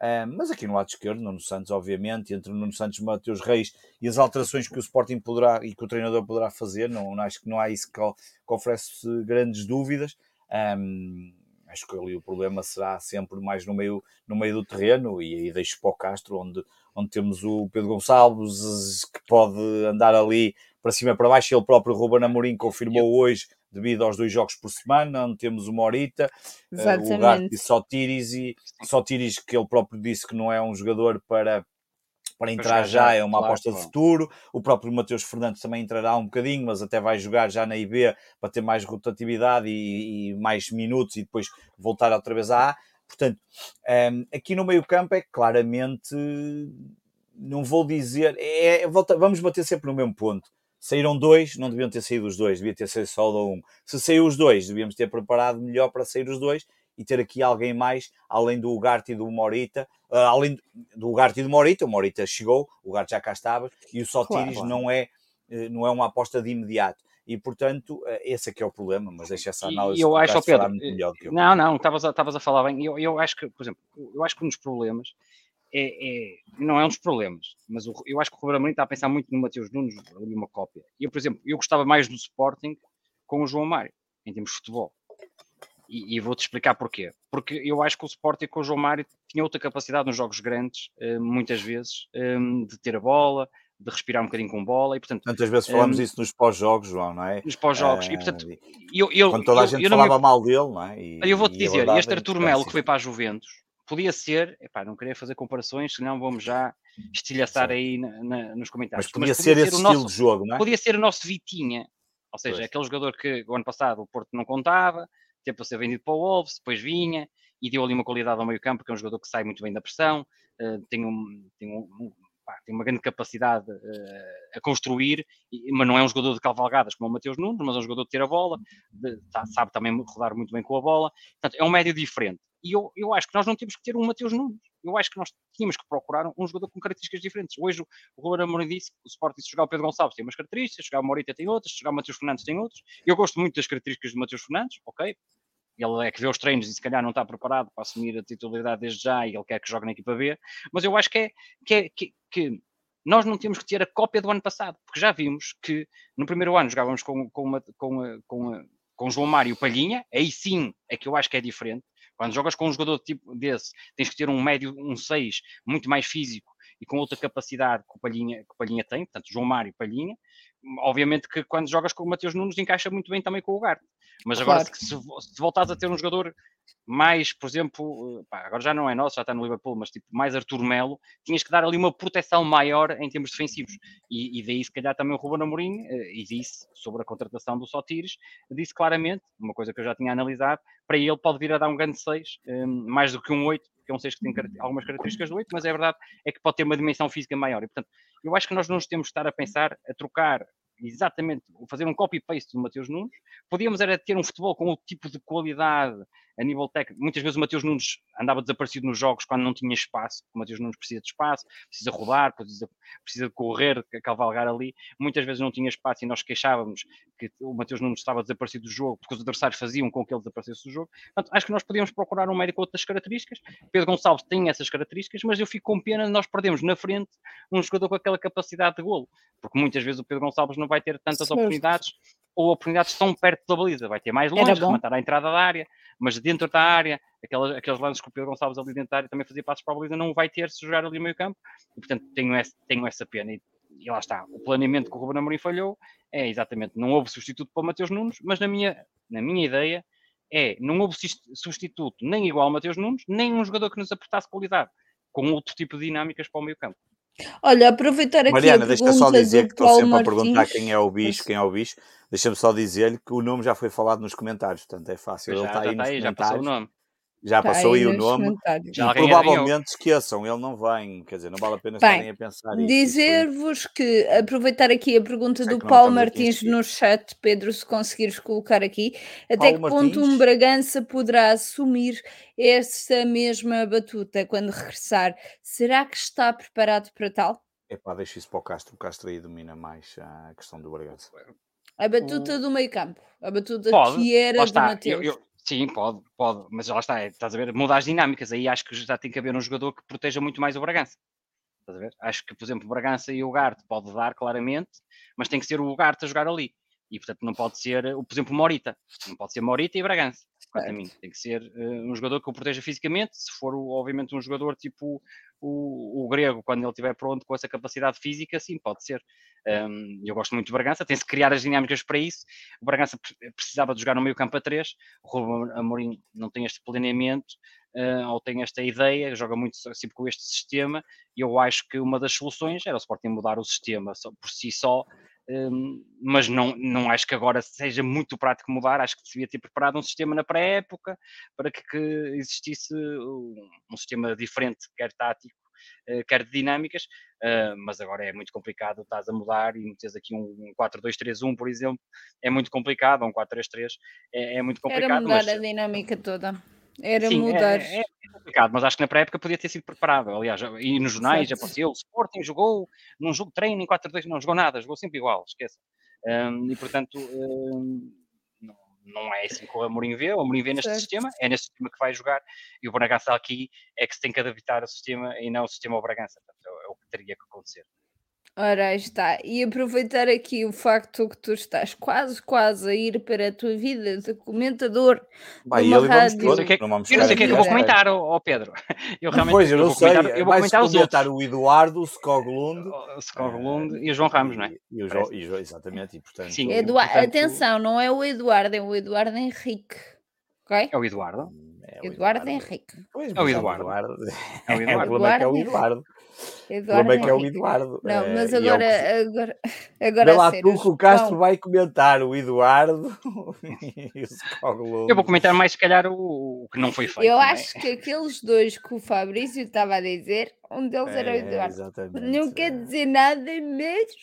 uh, mas aqui no lado esquerdo, Nuno Santos, obviamente, entre o Nuno Santos e Matheus Reis, e as alterações que o Sporting poderá, e que o treinador poderá fazer, não, não acho que não há isso que, que oferece grandes dúvidas. Um, acho que ali o problema será sempre mais no meio, no meio do terreno, e aí deixo para o Castro, onde, onde temos o Pedro Gonçalves, que pode andar ali para cima e para baixo, ele próprio, Ruben Amorim, confirmou hoje, devido aos dois jogos por semana, onde temos o Morita, o Garte e só Tiris, e só Tiris que ele próprio disse que não é um jogador para, para entrar já, é uma claro, aposta claro. de futuro. O próprio Mateus Fernandes também entrará um bocadinho, mas até vai jogar já na I B para ter mais rotatividade e, e mais minutos, e depois voltar outra vez à A. Portanto, um, aqui no meio-campo é claramente, não vou dizer, é, é, volta, vamos bater sempre no mesmo ponto. Saíram dois, não deviam ter saído os dois, devia ter saído só um. Se saiu os dois, devíamos ter preparado melhor para sair os dois e ter aqui alguém mais, além do Ugarte e do Morita. Uh, além do Ugarte e do Morita, o Morita chegou, o Ugarte já cá estava, e o Sotiris claro, não, é, não é uma aposta de imediato. E, portanto, esse é que é o problema, mas deixa essa análise eu acho, Pedro, falar muito melhor do que eu. Não, não, estavas a, a falar bem. Eu, eu acho que, por exemplo, eu acho que um dos problemas... É, é, não é um dos problemas, mas o, eu acho que o Ruben Amorim está a pensar muito no Mateus Nunes, ali uma cópia. Eu, por exemplo, eu gostava mais do Sporting com o João Mário, em termos de futebol. E, e vou-te explicar porquê. Porque eu acho que o Sporting com o João Mário tinha outra capacidade nos jogos grandes, muitas vezes, de ter a bola, de respirar um bocadinho com bola. E, portanto, tantas vezes falamos um, isso nos pós-jogos, João, não é? Nos pós-jogos. É, e, portanto, eu, eu, quando toda a eu, gente eu falava eu, mal dele, não é? E, eu vou-te dizer, verdade, este Arthur Melo que foi para a Juventus, podia ser, epá, não queria fazer comparações, senão vamos já estilhaçar Sim. aí na, na, nos comentários. Mas podia, Mas podia ser, ser esse o nosso, estilo de jogo, não é? Podia ser o nosso Vitinha, ou seja, pois. Aquele jogador que o ano passado o Porto não contava, teve para ser vendido para o Wolves, depois vinha e deu ali uma qualidade ao meio campo, que é um jogador que sai muito bem da pressão, uh, tem, um, tem um, pá, tem uma grande capacidade uh, a construir, e, mas não é um jogador de cavalgadas como o Mateus Nunes, mas é um jogador de ter a bola, de, sabe também rodar muito bem com a bola. Portanto, é um médio diferente. E eu, eu acho que nós não temos que ter um Mateus Nunes. Eu acho que nós tínhamos que procurar um jogador com características diferentes. Hoje o, o Ruben Amorim disse que o Sporting, se jogar o Pedro Gonçalves, tem umas características, se jogar o Morita tem outras, se jogar o Matheus Fernandes tem outras. Eu gosto muito das características do Matheus Fernandes, ok? Ele é que vê os treinos e se calhar não está preparado para assumir a titularidade desde já e ele quer que jogue na equipa B, mas eu acho que, é, que, é, que, que nós não temos que ter a cópia do ano passado, porque já vimos que no primeiro ano jogávamos com, com, uma, com, com, com João Mário e o Palhinha, aí sim é que eu acho que é diferente. Quando jogas com um jogador tipo desse, tens que ter um médio, um seis, muito mais físico e com outra capacidade que o Palhinha, que o Palhinha tem, portanto, João Mário e Palhinha. Obviamente que quando jogas com o Mateus Nunes encaixa muito bem também com o Garte. Mas claro. Agora, se, se voltares a ter um jogador mais, por exemplo, pá, agora já não é nosso, já está no Liverpool, mas tipo mais Arthur Melo, tinhas que dar ali uma proteção maior em termos defensivos. E, e daí, se calhar, também o Ruben Amorim, e disse sobre a contratação do Sotires, disse claramente, uma coisa que eu já tinha analisado, para ele pode vir a dar um grande seis, mais do que um oito, porque é um seis que tem algumas características do oito, mas é verdade, é que pode ter uma dimensão física maior. E, portanto, eu acho que nós não nos temos de estar a pensar a trocar exatamente, fazer um copy-paste do Mateus Nunes. Podíamos era ter um futebol com outro tipo de qualidade a nível técnico. Muitas vezes o Mateus Nunes andava desaparecido nos jogos quando não tinha espaço, porque o Mateus Nunes precisa de espaço, precisa rodar, precisa, precisa correr, cavalgar ali. Muitas vezes não tinha espaço e nós queixávamos que o Mateus Nunes estava desaparecido do jogo porque os adversários faziam com que ele desaparecesse do jogo. Portanto, acho que nós podíamos procurar um médico com outras características. Pedro Gonçalves tem essas características, mas eu fico com pena de nós perdermos na frente um jogador com aquela capacidade de golo, porque muitas vezes o Pedro Gonçalves não vai ter tantas Sim. oportunidades, ou oportunidades tão perto da baliza, vai ter mais longe, rematar à entrada da área, mas dentro da área, aquelas, aqueles lances que o Pedro Gonçalves ali dentro da área também fazia passos para a baliza, não vai ter se jogar ali no meio campo, e portanto tenho, esse, tenho essa pena, e, e lá está, o planeamento que o Ruben Amorim falhou, é exatamente, não houve substituto para o Mateus Nunes, mas na minha, na minha ideia, é, não houve substituto nem igual ao Mateus Nunes, nem um jogador que nos aportasse qualidade, com outro tipo de dinâmicas para o meio campo. Olha, aproveitar aqui Mariana, a pergunta deixa só dizer que estou Paulo sempre Martins. A perguntar quem é o bicho, quem é o bicho. Deixa-me só dizer-lhe que o nome já foi falado nos comentários, portanto é fácil. Já, ele está aí, está aí já passou o nome. Já está passou aí, aí o nome. Já provavelmente esqueçam, ele não vem, quer dizer, não vale a pena estarem a pensar nisso. Dizer-vos que, aproveitar aqui a pergunta do Paulo Martins no chat, Pedro, se conseguires colocar aqui, até que ponto um Bragança poderá assumir essa mesma batuta quando regressar? Será que está preparado para tal? Epá, deixa isso para o Castro, o Castro aí domina mais a questão do Bragança. A batuta do meio campo, a batuta que era do Mateus. Sim, pode, pode, mas lá está, é, estás a ver, mudar as dinâmicas, aí acho que já tem que haver um jogador que proteja muito mais o Bragança, estás a ver? Acho que, por exemplo, o Bragança e o Ugarte pode dar, claramente, mas tem que ser o Ugarte a jogar ali, e portanto não pode ser, por exemplo, o Morita, não pode ser Morita e Bragança, quanto a mim, tem que ser uh, um jogador que o proteja fisicamente, se for, obviamente, um jogador tipo o, o grego, quando ele estiver pronto com essa capacidade física, sim, pode ser. Um, eu gosto muito do Bragança, tem-se que criar as dinâmicas para isso. O Bragança precisava de jogar no meio campo a três, o Ruben Amorim não tem este planeamento, uh, ou tem esta ideia, joga muito sempre com este sistema, e eu acho que uma das soluções era o Sporting mudar o sistema só, por si só, um, mas não, não acho que agora seja muito prático mudar, acho que devia ter preparado um sistema na pré-época, para que, que existisse um, um sistema diferente, quer tático, Uh, quer de dinâmicas, uh, mas agora é muito complicado, estás a mudar e metes aqui um quatro dois três um, por exemplo, é muito complicado, um quatro três três, é, é muito complicado. Era mudar mas... a dinâmica toda, era Sim, mudar. É, é, é complicado, mas acho que na pré-época podia ter sido preparado, aliás, e nos jornais já apareceu, o Sporting jogou num jogo de treino em quatro dois, não jogou nada, jogou sempre igual, esquece, um, e portanto... Um... Não é assim que o Amorim vê, o Amorim vê neste certo. Sistema, é neste sistema que vai jogar, e o Bragança aqui é que se tem que adaptar ao sistema e não o sistema ao Bragança, portanto é o que teria que acontecer. Ora, aí está, e aproveitar aqui o facto que tu estás quase, quase a ir para a tua vida de comentador. Bem, numa rádio. Eu não sei o que, não que, é que eu vou comentar, ó oh, oh Pedro. Eu realmente pois, eu não eu vou sei, comentar, eu vou comentar os outros. O Eduardo, o Skoglund. O Skoglund e o João Ramos, não é? E, e o João, e, exatamente, e portanto... Sim, eu, Eduard, portanto... Atenção, não é o Eduardo, é o Eduardo Henrique, ok? É o Eduardo. É o Eduardo, Eduardo Henrique. Pois, é o Eduardo. É o Eduardo. É o Eduardo. Eduardo, como é que é o Eduardo? Não, é, mas agora... É o que... agora, agora Vê lá tu que o Castro Bom. vai comentar o Eduardo e o Scoglu. Eu vou comentar mais, se calhar, o, o que não foi feito. Eu acho é? que aqueles dois que o Fabrício estava a dizer, um deles é, era o Eduardo. Exatamente. Não quer dizer nada mesmo.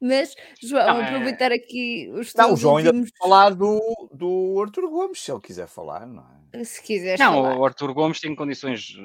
Mas, João, não, aproveitar aqui os não, teus o João últimos... ainda pode falar do, do Arthur Gomes, se ele quiser falar, não é? Se quiser não, falar. O Arthur Gomes tem condições,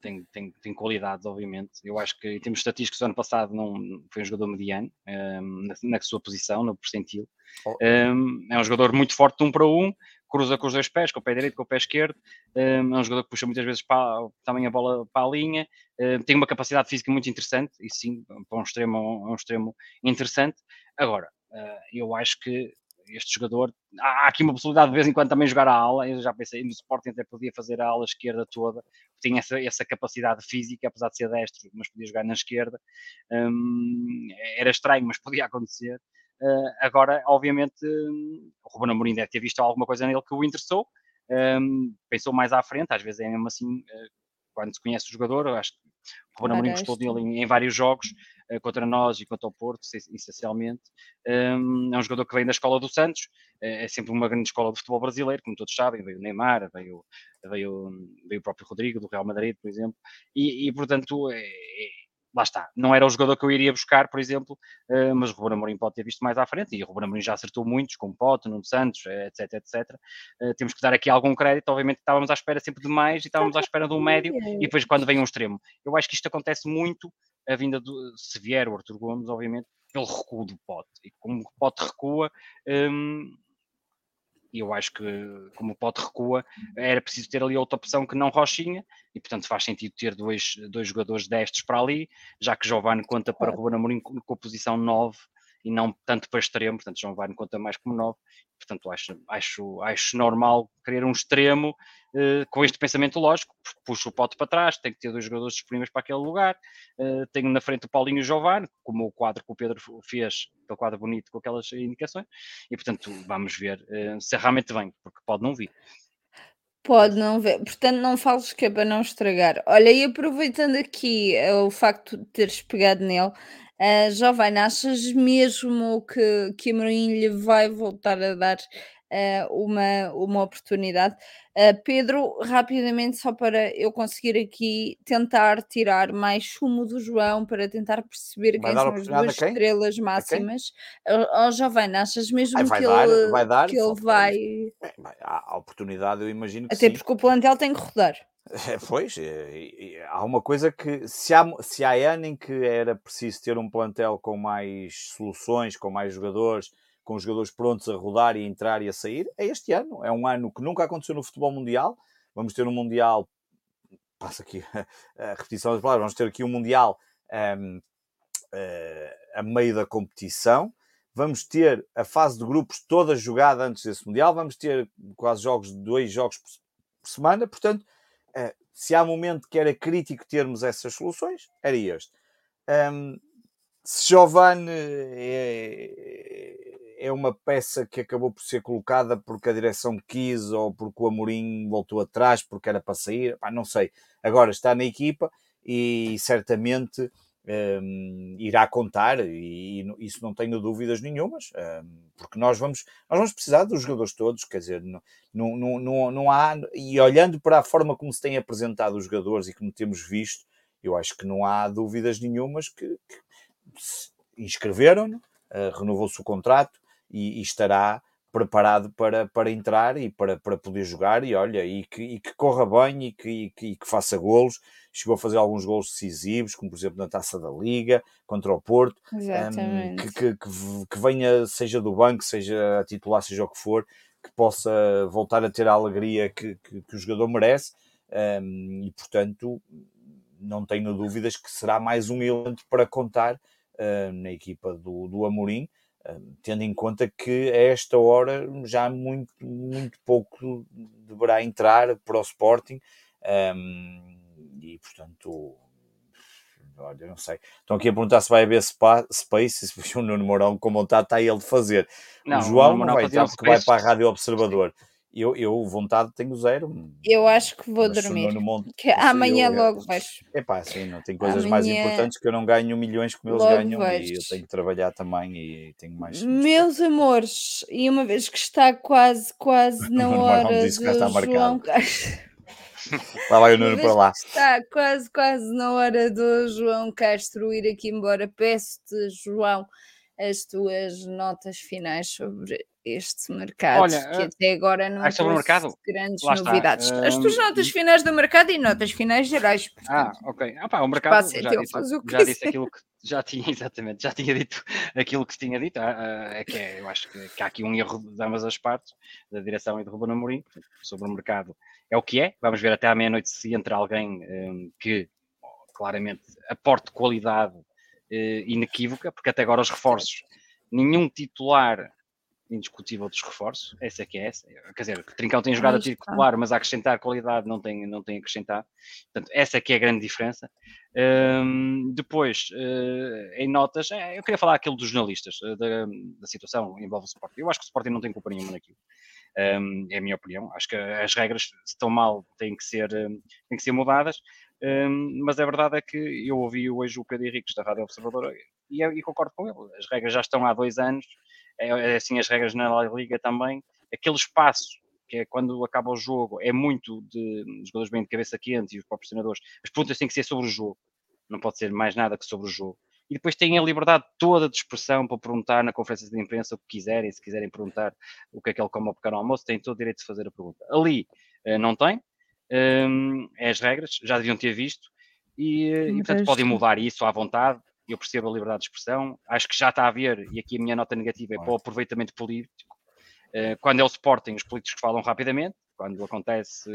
tem, tem, tem qualidades, obviamente. Eu acho que, em termos estatísticos, ano passado não, foi um jogador mediano, um, na, na sua posição, no percentil. Oh. Um, é um jogador muito forte de um para um, cruza com os dois pés, com o pé direito, com o pé esquerdo. Um, é um jogador que puxa muitas vezes para, também a bola para a linha. Um, tem uma capacidade física muito interessante, e sim, para um extremo, um extremo interessante. Agora, uh, eu acho que este jogador... Há aqui uma possibilidade de vez em quando também jogar a ala. Eu já pensei, no Sporting até podia fazer a ala esquerda toda. Tem essa, essa capacidade física, apesar de ser destro, mas podia jogar na esquerda. Um, era estranho, mas podia acontecer. Uh, agora, obviamente, um, o Ruben Amorim deve ter visto alguma coisa nele que o interessou, um, pensou mais à frente, às vezes é mesmo assim, uh, quando se conhece o jogador. Eu acho que o Ruben Amorim gostou dele em, em vários jogos, uh, contra nós e contra o Porto, essencialmente. Um, é um jogador que vem da escola do Santos, uh, é sempre uma grande escola do futebol brasileiro, como todos sabem, veio o Neymar, veio, veio, veio o próprio Rodrigo, do Real Madrid, por exemplo, e, e portanto... É, é, lá está, não era o jogador que eu iria buscar, por exemplo, mas o Ruben Amorim pode ter visto mais à frente, e o Ruben Amorim já acertou muitos, como Pote, Nuno Santos, etc, etcétera. Temos que dar aqui algum crédito, obviamente estávamos à espera sempre de mais, e estávamos à espera de um médio, e depois quando vem um extremo. Eu acho que isto acontece muito, a vinda do, se vier o Arthur Gomes, obviamente, pelo recuo do Pote, e como o Pote recua... Hum, e eu acho que, como o Pote recua, era preciso ter ali outra opção que não Rochinha, e portanto faz sentido ter dois, dois jogadores destros para ali, já que Giovane conta para Ruben Amorim com a posição nove e não tanto para extremo, portanto Giovane conta mais como nove, portanto acho, acho, acho normal querer um extremo eh, com este pensamento lógico. Puxo o Pote para trás, tem que ter dois jogadores disponíveis para aquele lugar, eh, tenho na frente o Paulinho e o Giovane, como o quadro que o Pedro fez, aquele quadro bonito com aquelas indicações, e portanto vamos ver eh, se realmente vem, porque pode não vir. Pode não ver, portanto não fales que é para não estragar. Olha, e aproveitando aqui o facto de teres pegado nele, uh, Jovem, achas mesmo que, que Amorim lhe vai voltar a dar uh, uma, uma oportunidade? Uh, Pedro, rapidamente, só para eu conseguir aqui tentar tirar mais sumo do João, para tentar perceber vai quem são as duas estrelas máximas. Ó oh, Jovem, achas mesmo Ai, que, dar, ele, vai dar, que ele vai... vai... A oportunidade, eu imagino que Até sim. Porque o plantel tem que rodar. Pois, é, é, há uma coisa que, se há, se há ano em que era preciso ter um plantel com mais soluções, com mais jogadores, com jogadores prontos a rodar e a entrar e a sair, é este ano. É um ano que nunca aconteceu no futebol mundial. Vamos ter um mundial, passo aqui a repetição das palavras, vamos ter aqui um mundial um, uh, a meio da competição. Vamos ter a fase de grupos toda jogada antes desse mundial. Vamos ter quase jogos, dois jogos por semana, portanto... Uh, se há momento que era crítico termos essas soluções, era este. Um, se Giovane é, é uma peça que acabou por ser colocada porque a direção quis, ou porque o Amorim voltou atrás porque era para sair, pá, não sei. Agora está na equipa e certamente um, irá contar, e, e isso não tenho dúvidas nenhumas, um, porque nós vamos, nós vamos precisar dos jogadores todos, quer dizer, não, não, não, não há, e olhando para a forma como se têm apresentado os jogadores e como temos visto, eu acho que não há dúvidas nenhumas que, que inscreveram-no, uh, renovou-se o contrato e, e estará preparado para, para entrar e para, para poder jogar, e olha, e que, e que corra bem, e que, e, que, e que faça golos. Chegou a fazer alguns golos decisivos, como por exemplo na Taça da Liga, contra o Porto, um, que, que, que, que venha, seja do banco, seja a titular, seja o que for, que possa voltar a ter a alegria que, que, que o jogador merece, um, e portanto não tenho dúvidas que será mais um elemento para contar um, na equipa do, do Amorim, tendo em conta que a esta hora já muito, muito pouco deverá entrar para o Sporting, um, e portanto, olha, não sei. Estão aqui a perguntar se vai haver spa, Space, se o Nuno Mourão, com vontade está ele de fazer. Não, o João o não vai, porque vai para a Rádio Observador. Eu, eu vontade tenho zero. Eu acho que vou dormir. Que amanhã eu, logo vejo. É pá, sim, não tem coisas amanhã... mais importantes que eu não ganho milhões como eles logo ganham vejo. E eu tenho que trabalhar também e tenho mais... Meus amores, e uma vez que está quase, quase na hora disse, do está João Castro... lá vai o Nuno para lá. Está quase, quase na hora do João Castro ir aqui embora. Peço-te, João, as tuas notas finais sobre... este mercado, olha, que até agora não trouxe grandes lá novidades. Está. As tuas notas finais do mercado e notas finais gerais. Portanto, ah, ok. Ah, pá, o mercado já, dito, o que já disse aquilo que já tinha, exatamente, já tinha dito aquilo que tinha dito. Ah, é que é, eu acho que, que há aqui um erro de ambas as partes, da direção e do Ruben Amorim, sobre o mercado. É o que é. Vamos ver até à meia-noite se entra alguém um, que, claramente, aporte qualidade uh, inequívoca, porque até agora os reforços, nenhum titular... indiscutível dos reforços, essa é que é essa, quer dizer, o Trincão tem jogado a titular, mas a acrescentar qualidade não tem, não tem acrescentado, portanto, essa é que é a grande diferença. Um, depois, uh, em notas, eu queria falar aquilo dos jornalistas, uh, da, da situação envolve o Sporting. Eu acho que o Sporting não tem culpa nenhuma naquilo, um, é a minha opinião. Acho que as regras, se estão mal, têm que ser, um, têm que ser mudadas, um, mas a verdade é que eu ouvi hoje o Pedro Henriques da Rádio Observadora e, eu, e concordo com ele, as regras já estão há dois anos, é assim as regras na Liga também, aquele espaço que é quando acaba o jogo, é muito de jogadores bem de cabeça quente e os próprios treinadores, as perguntas têm que ser sobre o jogo, não pode ser mais nada que sobre o jogo, e depois têm a liberdade toda de expressão para perguntar na conferência de imprensa o que quiserem, se quiserem perguntar o que é que ele come ao pequeno almoço, têm todo o direito de fazer a pergunta. Ali não tem, é as regras, já deviam ter visto, e, e portanto podem mudar isso à vontade. Eu percebo a liberdade de expressão, acho que já está a haver, e aqui a minha nota negativa é para o aproveitamento político. Quando é o Sporting, os políticos falam rapidamente, quando acontece,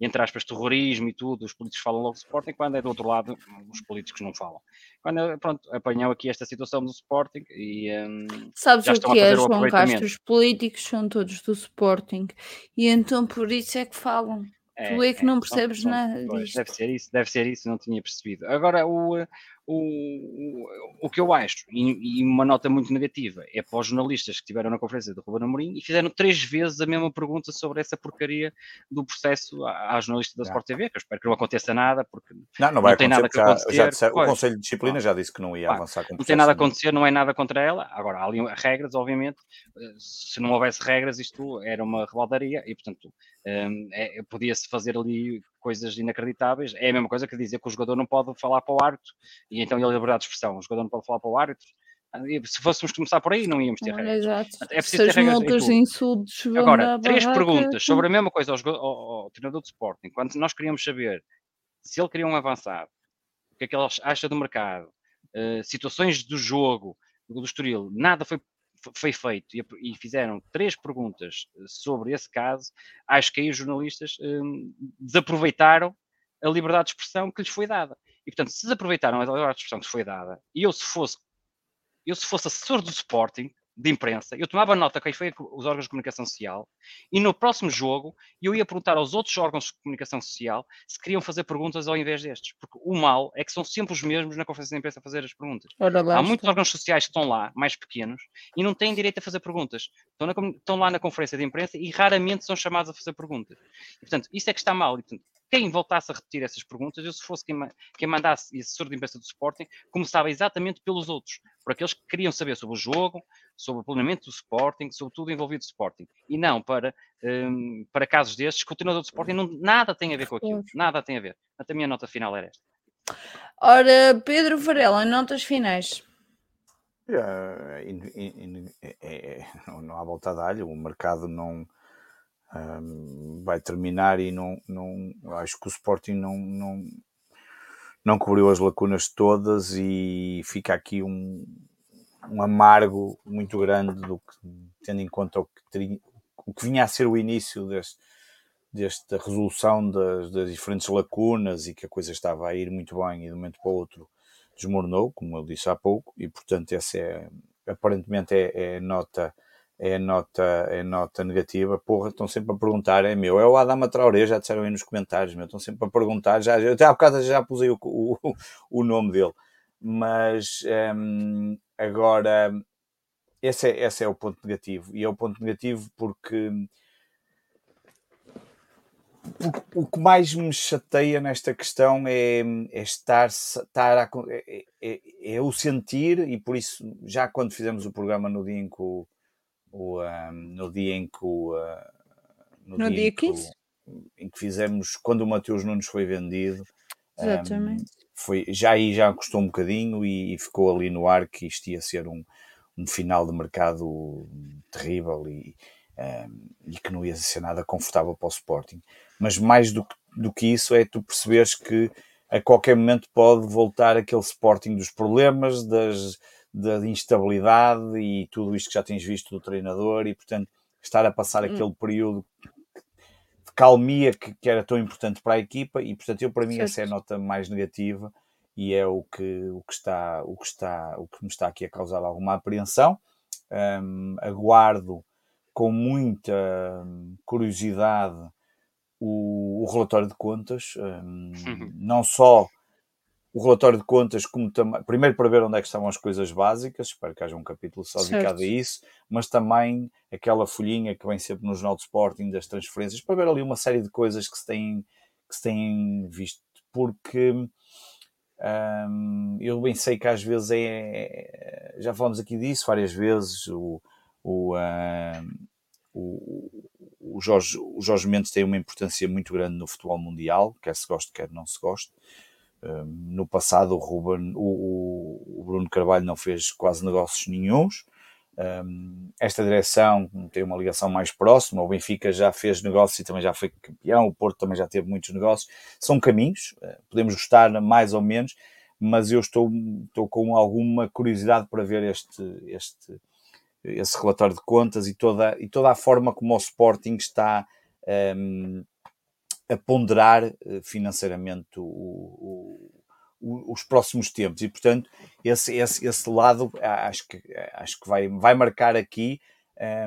entre aspas, terrorismo e tudo, os políticos falam logo do Sporting, quando é do outro lado, os políticos não falam. Quando, pronto, apanhou aqui esta situação do Sporting e hum, sabes já estão o que a fazer é, o João Castro, os políticos são todos do Sporting, e então por isso é que falam. É, tu é que não percebes não, nada disto. Deve ser isso, deve ser isso, não tinha percebido. Agora, o, o, o que eu acho, e, e uma nota muito negativa, é para os jornalistas que estiveram na conferência do Ruben Amorim e fizeram três vezes a mesma pergunta sobre essa porcaria do processo à, à jornalista da Sport T V, que eu espero que não aconteça nada, porque não, não, vai não tem nada que já, acontecer. Já disser, o Conselho de Disciplina não, já disse que não ia pá, avançar com o processo. Não tem nada a acontecer, não é nada contra ela. Agora, há ali regras, obviamente. Se não houvesse regras, isto era uma rebaldaria e, portanto, um, é, podia-se fazer ali coisas inacreditáveis. É a mesma coisa que dizer que o jogador não pode falar para o árbitro e então ele é liberdade de expressão, o jogador não pode falar para o árbitro. Se fôssemos começar por aí, não íamos ter regras. É, é preciso ter regras em tudo. Agora, três perguntas sobre a mesma coisa ao, jogador, ao, ao treinador de Sporting, quando nós queríamos saber se ele queria um avançado, o que é que ele acha do mercado, uh, situações do jogo, do Estoril, nada foi foi feito, e fizeram três perguntas sobre esse caso. Acho que aí os jornalistas hum, desaproveitaram a liberdade de expressão que lhes foi dada, e portanto se desaproveitaram a liberdade de expressão que lhes foi dada, e eu se fosse eu se fosse assessor do Sporting, de imprensa, eu tomava nota quem foi os órgãos de comunicação social, e no próximo jogo eu ia perguntar aos outros órgãos de comunicação social se queriam fazer perguntas ao invés destes, porque o mal é que são sempre os mesmos na conferência de imprensa a fazer as perguntas. Lá, há muitos órgãos sociais que estão lá, mais pequenos, e não têm direito a fazer perguntas, estão, na, estão lá na conferência de imprensa e raramente são chamados a fazer perguntas, e portanto isso é que está mal, e portanto quem voltasse a repetir essas perguntas, eu se fosse quem, quem mandasse e assessor de imprensa do Sporting, começava exatamente pelos outros, por aqueles que queriam saber sobre o jogo, sobre o planeamento do Sporting, sobre tudo envolvido do Sporting, e não para, um, para casos destes que o treinador do Sporting não, nada tem a ver com aquilo, nada tem a ver. Até a minha nota final era esta. Ora, Pedro Varela, notas finais. É, é, é, é, não há volta a dar-lhe, o mercado não... Um, vai terminar e não, não acho que o Sporting não, não, não cobriu as lacunas todas, e fica aqui um, um amargo muito grande do que, tendo em conta o que, ter, o que vinha a ser o início deste, desta resolução das, das diferentes lacunas, e que a coisa estava a ir muito bem e de um momento para o outro desmoronou, como eu disse há pouco, e portanto essa é, aparentemente é, é a nota É nota, é nota negativa. Porra, estão sempre a perguntar, é meu, é o Adama Traoré, já disseram aí nos comentários, meu, estão sempre a perguntar, já, eu até há bocado já pus aí o, o, o nome dele, mas um, agora, esse é, esse é o ponto negativo, e é o ponto negativo porque O, o que mais me chateia nesta questão é, é estar, estar a, é, é, é o sentir, e por isso, já quando fizemos o programa no dia em que o, o um, no dia em que o, no, no dia, dia que, em que fizemos, quando o Mateus Nunes foi vendido, exatamente. Um, foi, já aí já custou um bocadinho e, e ficou ali no ar que isto ia ser um, um final de mercado terrível e, um, e que não ia ser nada confortável para o Sporting. Mas mais do, do que isso é tu perceberes que a qualquer momento pode voltar aquele Sporting dos problemas, das, da instabilidade e tudo isto que já tens visto do treinador e, portanto, estar a passar hum. aquele período de calmia que, que era tão importante para a equipa e, portanto, eu para mim certo. Essa é a nota mais negativa e é o que, o que, está, o que, está, o que me está aqui a causar alguma apreensão. Um, aguardo com muita curiosidade o, o relatório de contas, um, não só o relatório de contas, como também, primeiro para ver onde é que estavam as coisas básicas, espero que haja um capítulo só dedicado a isso, mas também aquela folhinha que vem sempre no Jornal de Sporting das transferências, para ver ali uma série de coisas que se têm, que se têm visto, porque um, eu bem sei que às vezes é, já falamos aqui disso várias vezes, o O, uh, o, o, Jorge, o Jorge Mendes tem uma importância muito grande no futebol mundial, quer se goste, quer não se goste. Uh, no passado o, Ruben, o, o Bruno Carvalho não fez quase negócios nenhuns. Uh, esta direção tem uma ligação mais próxima, o Benfica já fez negócios e também já foi campeão, o Porto também já teve muitos negócios. São caminhos, uh, podemos gostar mais ou menos, mas eu estou, estou com alguma curiosidade para ver este... este esse relatório de contas e toda, e toda a forma como o Sporting está um, a ponderar financeiramente o, o, o, os próximos tempos. E, portanto, esse, esse, esse lado acho que, acho que vai, vai marcar aqui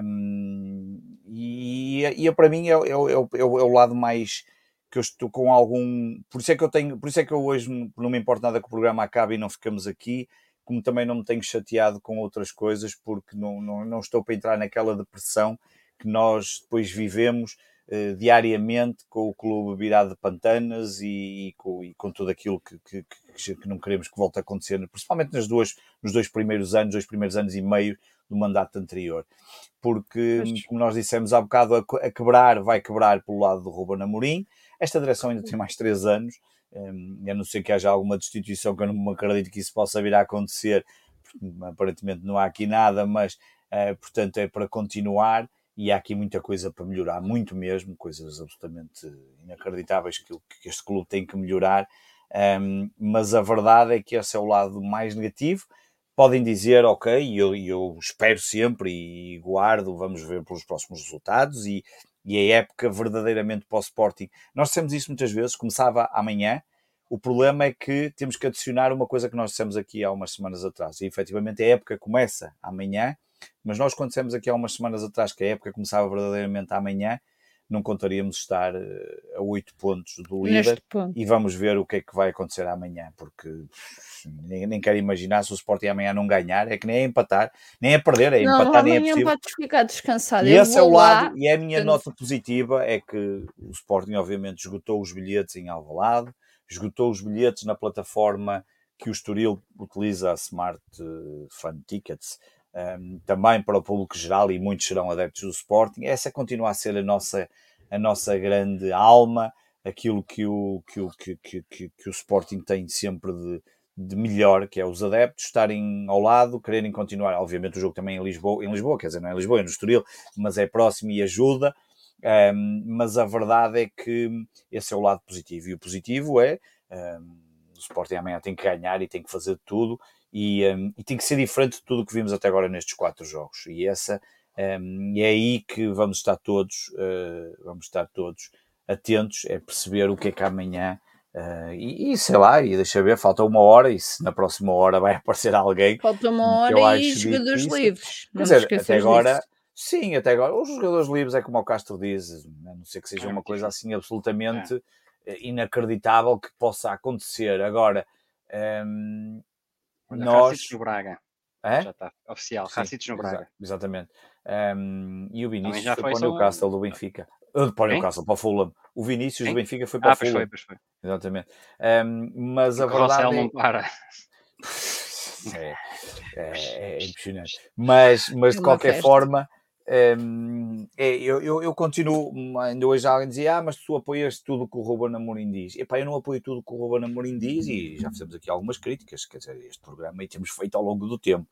um, e, e, e para mim é, é, é, é, o, é o lado mais que eu estou com algum... Por isso é que eu tenho, por isso é que eu hoje não me importa nada que o programa acabe e não ficamos aqui, como também não me tenho chateado com outras coisas, porque não, não, não estou para entrar naquela depressão que nós depois vivemos eh, diariamente com o clube virado de pantanas e, e, com, e com tudo aquilo que, que, que, que não queremos que volte a acontecer, principalmente nas duas, nos dois primeiros anos, dois primeiros anos e meio do mandato anterior. Porque, como nós dissemos há bocado, a, a quebrar vai quebrar pelo lado do Ruben Amorim. Esta direção ainda tem mais três anos, a não ser que haja alguma destituição, que eu não acredito que isso possa vir a acontecer, aparentemente não há aqui nada, mas, portanto, é para continuar e há aqui muita coisa para melhorar, muito mesmo, coisas absolutamente inacreditáveis que este clube tem que melhorar, mas a verdade é que esse é o lado mais negativo. Podem dizer, ok, e eu, eu espero sempre e guardo, vamos ver pelos próximos resultados e... e a época verdadeiramente para o Sporting. Nós dissemos isso muitas vezes, começava amanhã, o problema é que temos que adicionar uma coisa que nós dissemos aqui há umas semanas atrás, e efetivamente a época começa amanhã, mas nós quando dissemos aqui há umas semanas atrás que a época começava verdadeiramente amanhã, não contaríamos estar a oito pontos do líder, ponto. E vamos ver o que é que vai acontecer amanhã, porque nem, nem quero imaginar se o Sporting amanhã não ganhar, é que nem é empatar, nem é perder, é não, empatar, nem é possível. Não, podes ficar descansado. E eu esse é o lado, lá, e é a minha nota positiva, é que o Sporting obviamente esgotou os bilhetes em Alvalade, esgotou os bilhetes na plataforma que o Estoril utiliza, a Smart Fan Tickets, Um, também para o público geral e muitos serão adeptos do Sporting. Essa continua a ser a nossa, a nossa grande alma, aquilo que o, que o, que, que, que, que o Sporting tem sempre de, de melhor, que é os adeptos estarem ao lado, quererem continuar. Obviamente o jogo também é em Lisboa, em Lisboa, quer dizer, não é em Lisboa, é no Estoril, mas é próximo e ajuda, um, mas a verdade é que esse é o lado positivo, e o positivo é um, o Sporting amanhã tem que ganhar e tem que fazer tudo. E, um, e tem que ser diferente de tudo o que vimos até agora nestes quatro jogos, e essa, um, é aí que vamos estar todos, uh, vamos estar todos atentos, é perceber o que é que amanhã, uh, e, e sei lá, e deixa ver, falta uma hora, e se na próxima hora vai aparecer alguém... Falta uma hora e jogadores livres, não dizer, até agora disso. Sim, até agora, os jogadores livres é como o Castro diz, a não ser que seja uma coisa assim absolutamente é. inacreditável que possa acontecer. Agora... Um, Nós... Racites no Braga. É? Já está oficial. Racites no Braga. Exatamente. Um, e o Vinícius apanhou o Castle do Benfica. Para o Newcastle, para o Fulham. O Vinícius Sim? do Benfica foi para ah, o Fulham. Ah, pois foi, pois foi. Exatamente. Um, mas a verdade... O não para. É, é, é impressionante. Mas, mas de qualquer forma... Um, é, eu, eu, eu continuo. Ainda hoje alguém dizia: ah, mas tu apoias tudo o que o Ruben Amorim diz. Epá, eu não apoio tudo o que o Ruben Amorim diz, e já fizemos aqui algumas críticas, quer dizer, este programa, e temos feito ao longo do tempo,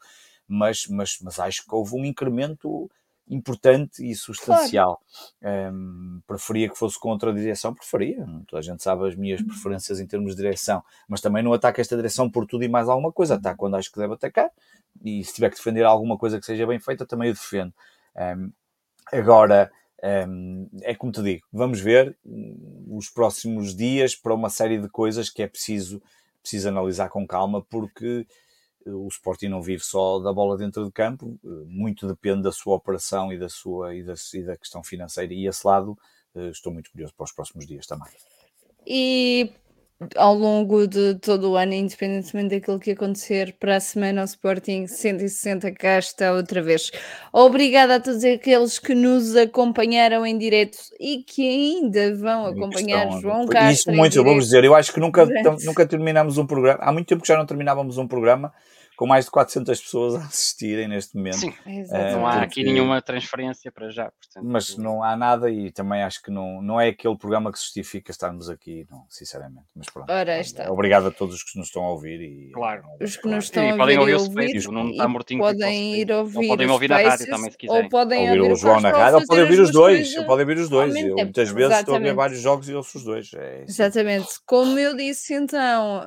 mas, mas, mas acho que houve um incremento importante e substancial. Claro. Um, preferia que fosse contra a direção, preferia, toda a gente sabe as minhas preferências em termos de direção, mas também não ataco esta direção por tudo e mais alguma coisa, ataco quando acho que deve atacar, e se tiver que defender alguma coisa que seja bem feita, também o defendo. Um, agora um, é como te digo, vamos ver os próximos dias para uma série de coisas que é preciso, preciso analisar com calma, porque o Sporting não vive só da bola dentro de campo, muito depende da sua operação e da, sua, e da, e da questão financeira, e esse lado estou muito curioso para os próximos dias também. E ao longo de todo o ano, independentemente daquilo que acontecer, para a semana o Sporting cento e sessenta cá está outra vez. Obrigada a todos aqueles que nos acompanharam em direto e que ainda vão acompanhar estão, João Castro. Isso muito, vamos dizer, eu acho que nunca, t- nunca terminámos um programa, há muito tempo que já não terminávamos um programa com mais de quatrocentas pessoas a assistirem neste momento. Sim, uh, não há porque... aqui nenhuma transferência para já. Portanto... Mas não há nada, e também acho que não, não é aquele programa que justifica estarmos aqui, não, sinceramente. Mas pronto. Ora, está. Obrigado a todos os que nos estão a ouvir. E... Claro. Os que nos estão a ouvir. E podem ouvir o Space, o Nuno está mortinho. Podem ir ouvir. Ou podem ouvir na rádio também, se quiserem. Ou podem ouvir o João na rádio, ou podem ouvir os dois. Ou podem ouvir os dois. Eu muitas vezes estou a ver vários jogos e ouço os dois. Exatamente. Como eu disse, então,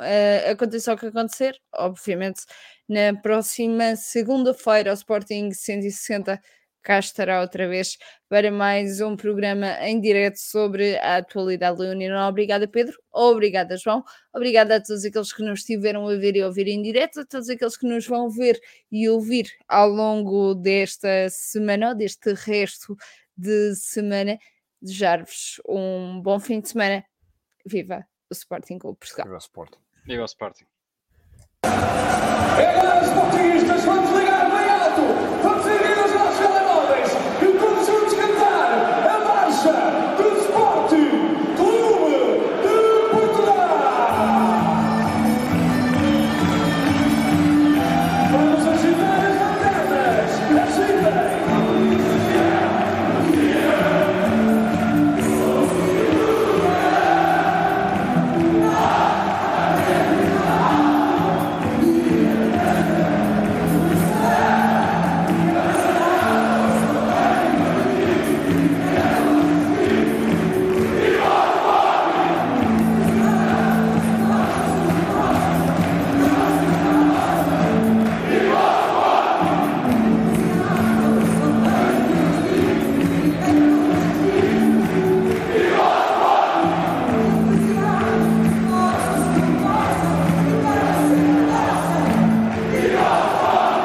aconteça o que acontecer, obviamente. Na próxima segunda-feira, o Sporting cento e sessenta cá estará outra vez para mais um programa em direto sobre a atualidade leonina. Obrigada, Pedro. Obrigada, João. Obrigada a todos aqueles que nos tiveram a ver e ouvir em direto, a todos aqueles que nos vão ver e ouvir ao longo desta semana ou deste resto de semana. Desejar-vos um bom fim de semana. Viva o Sporting Clube Portugal. Viva o Sporting. Viva o Sporting.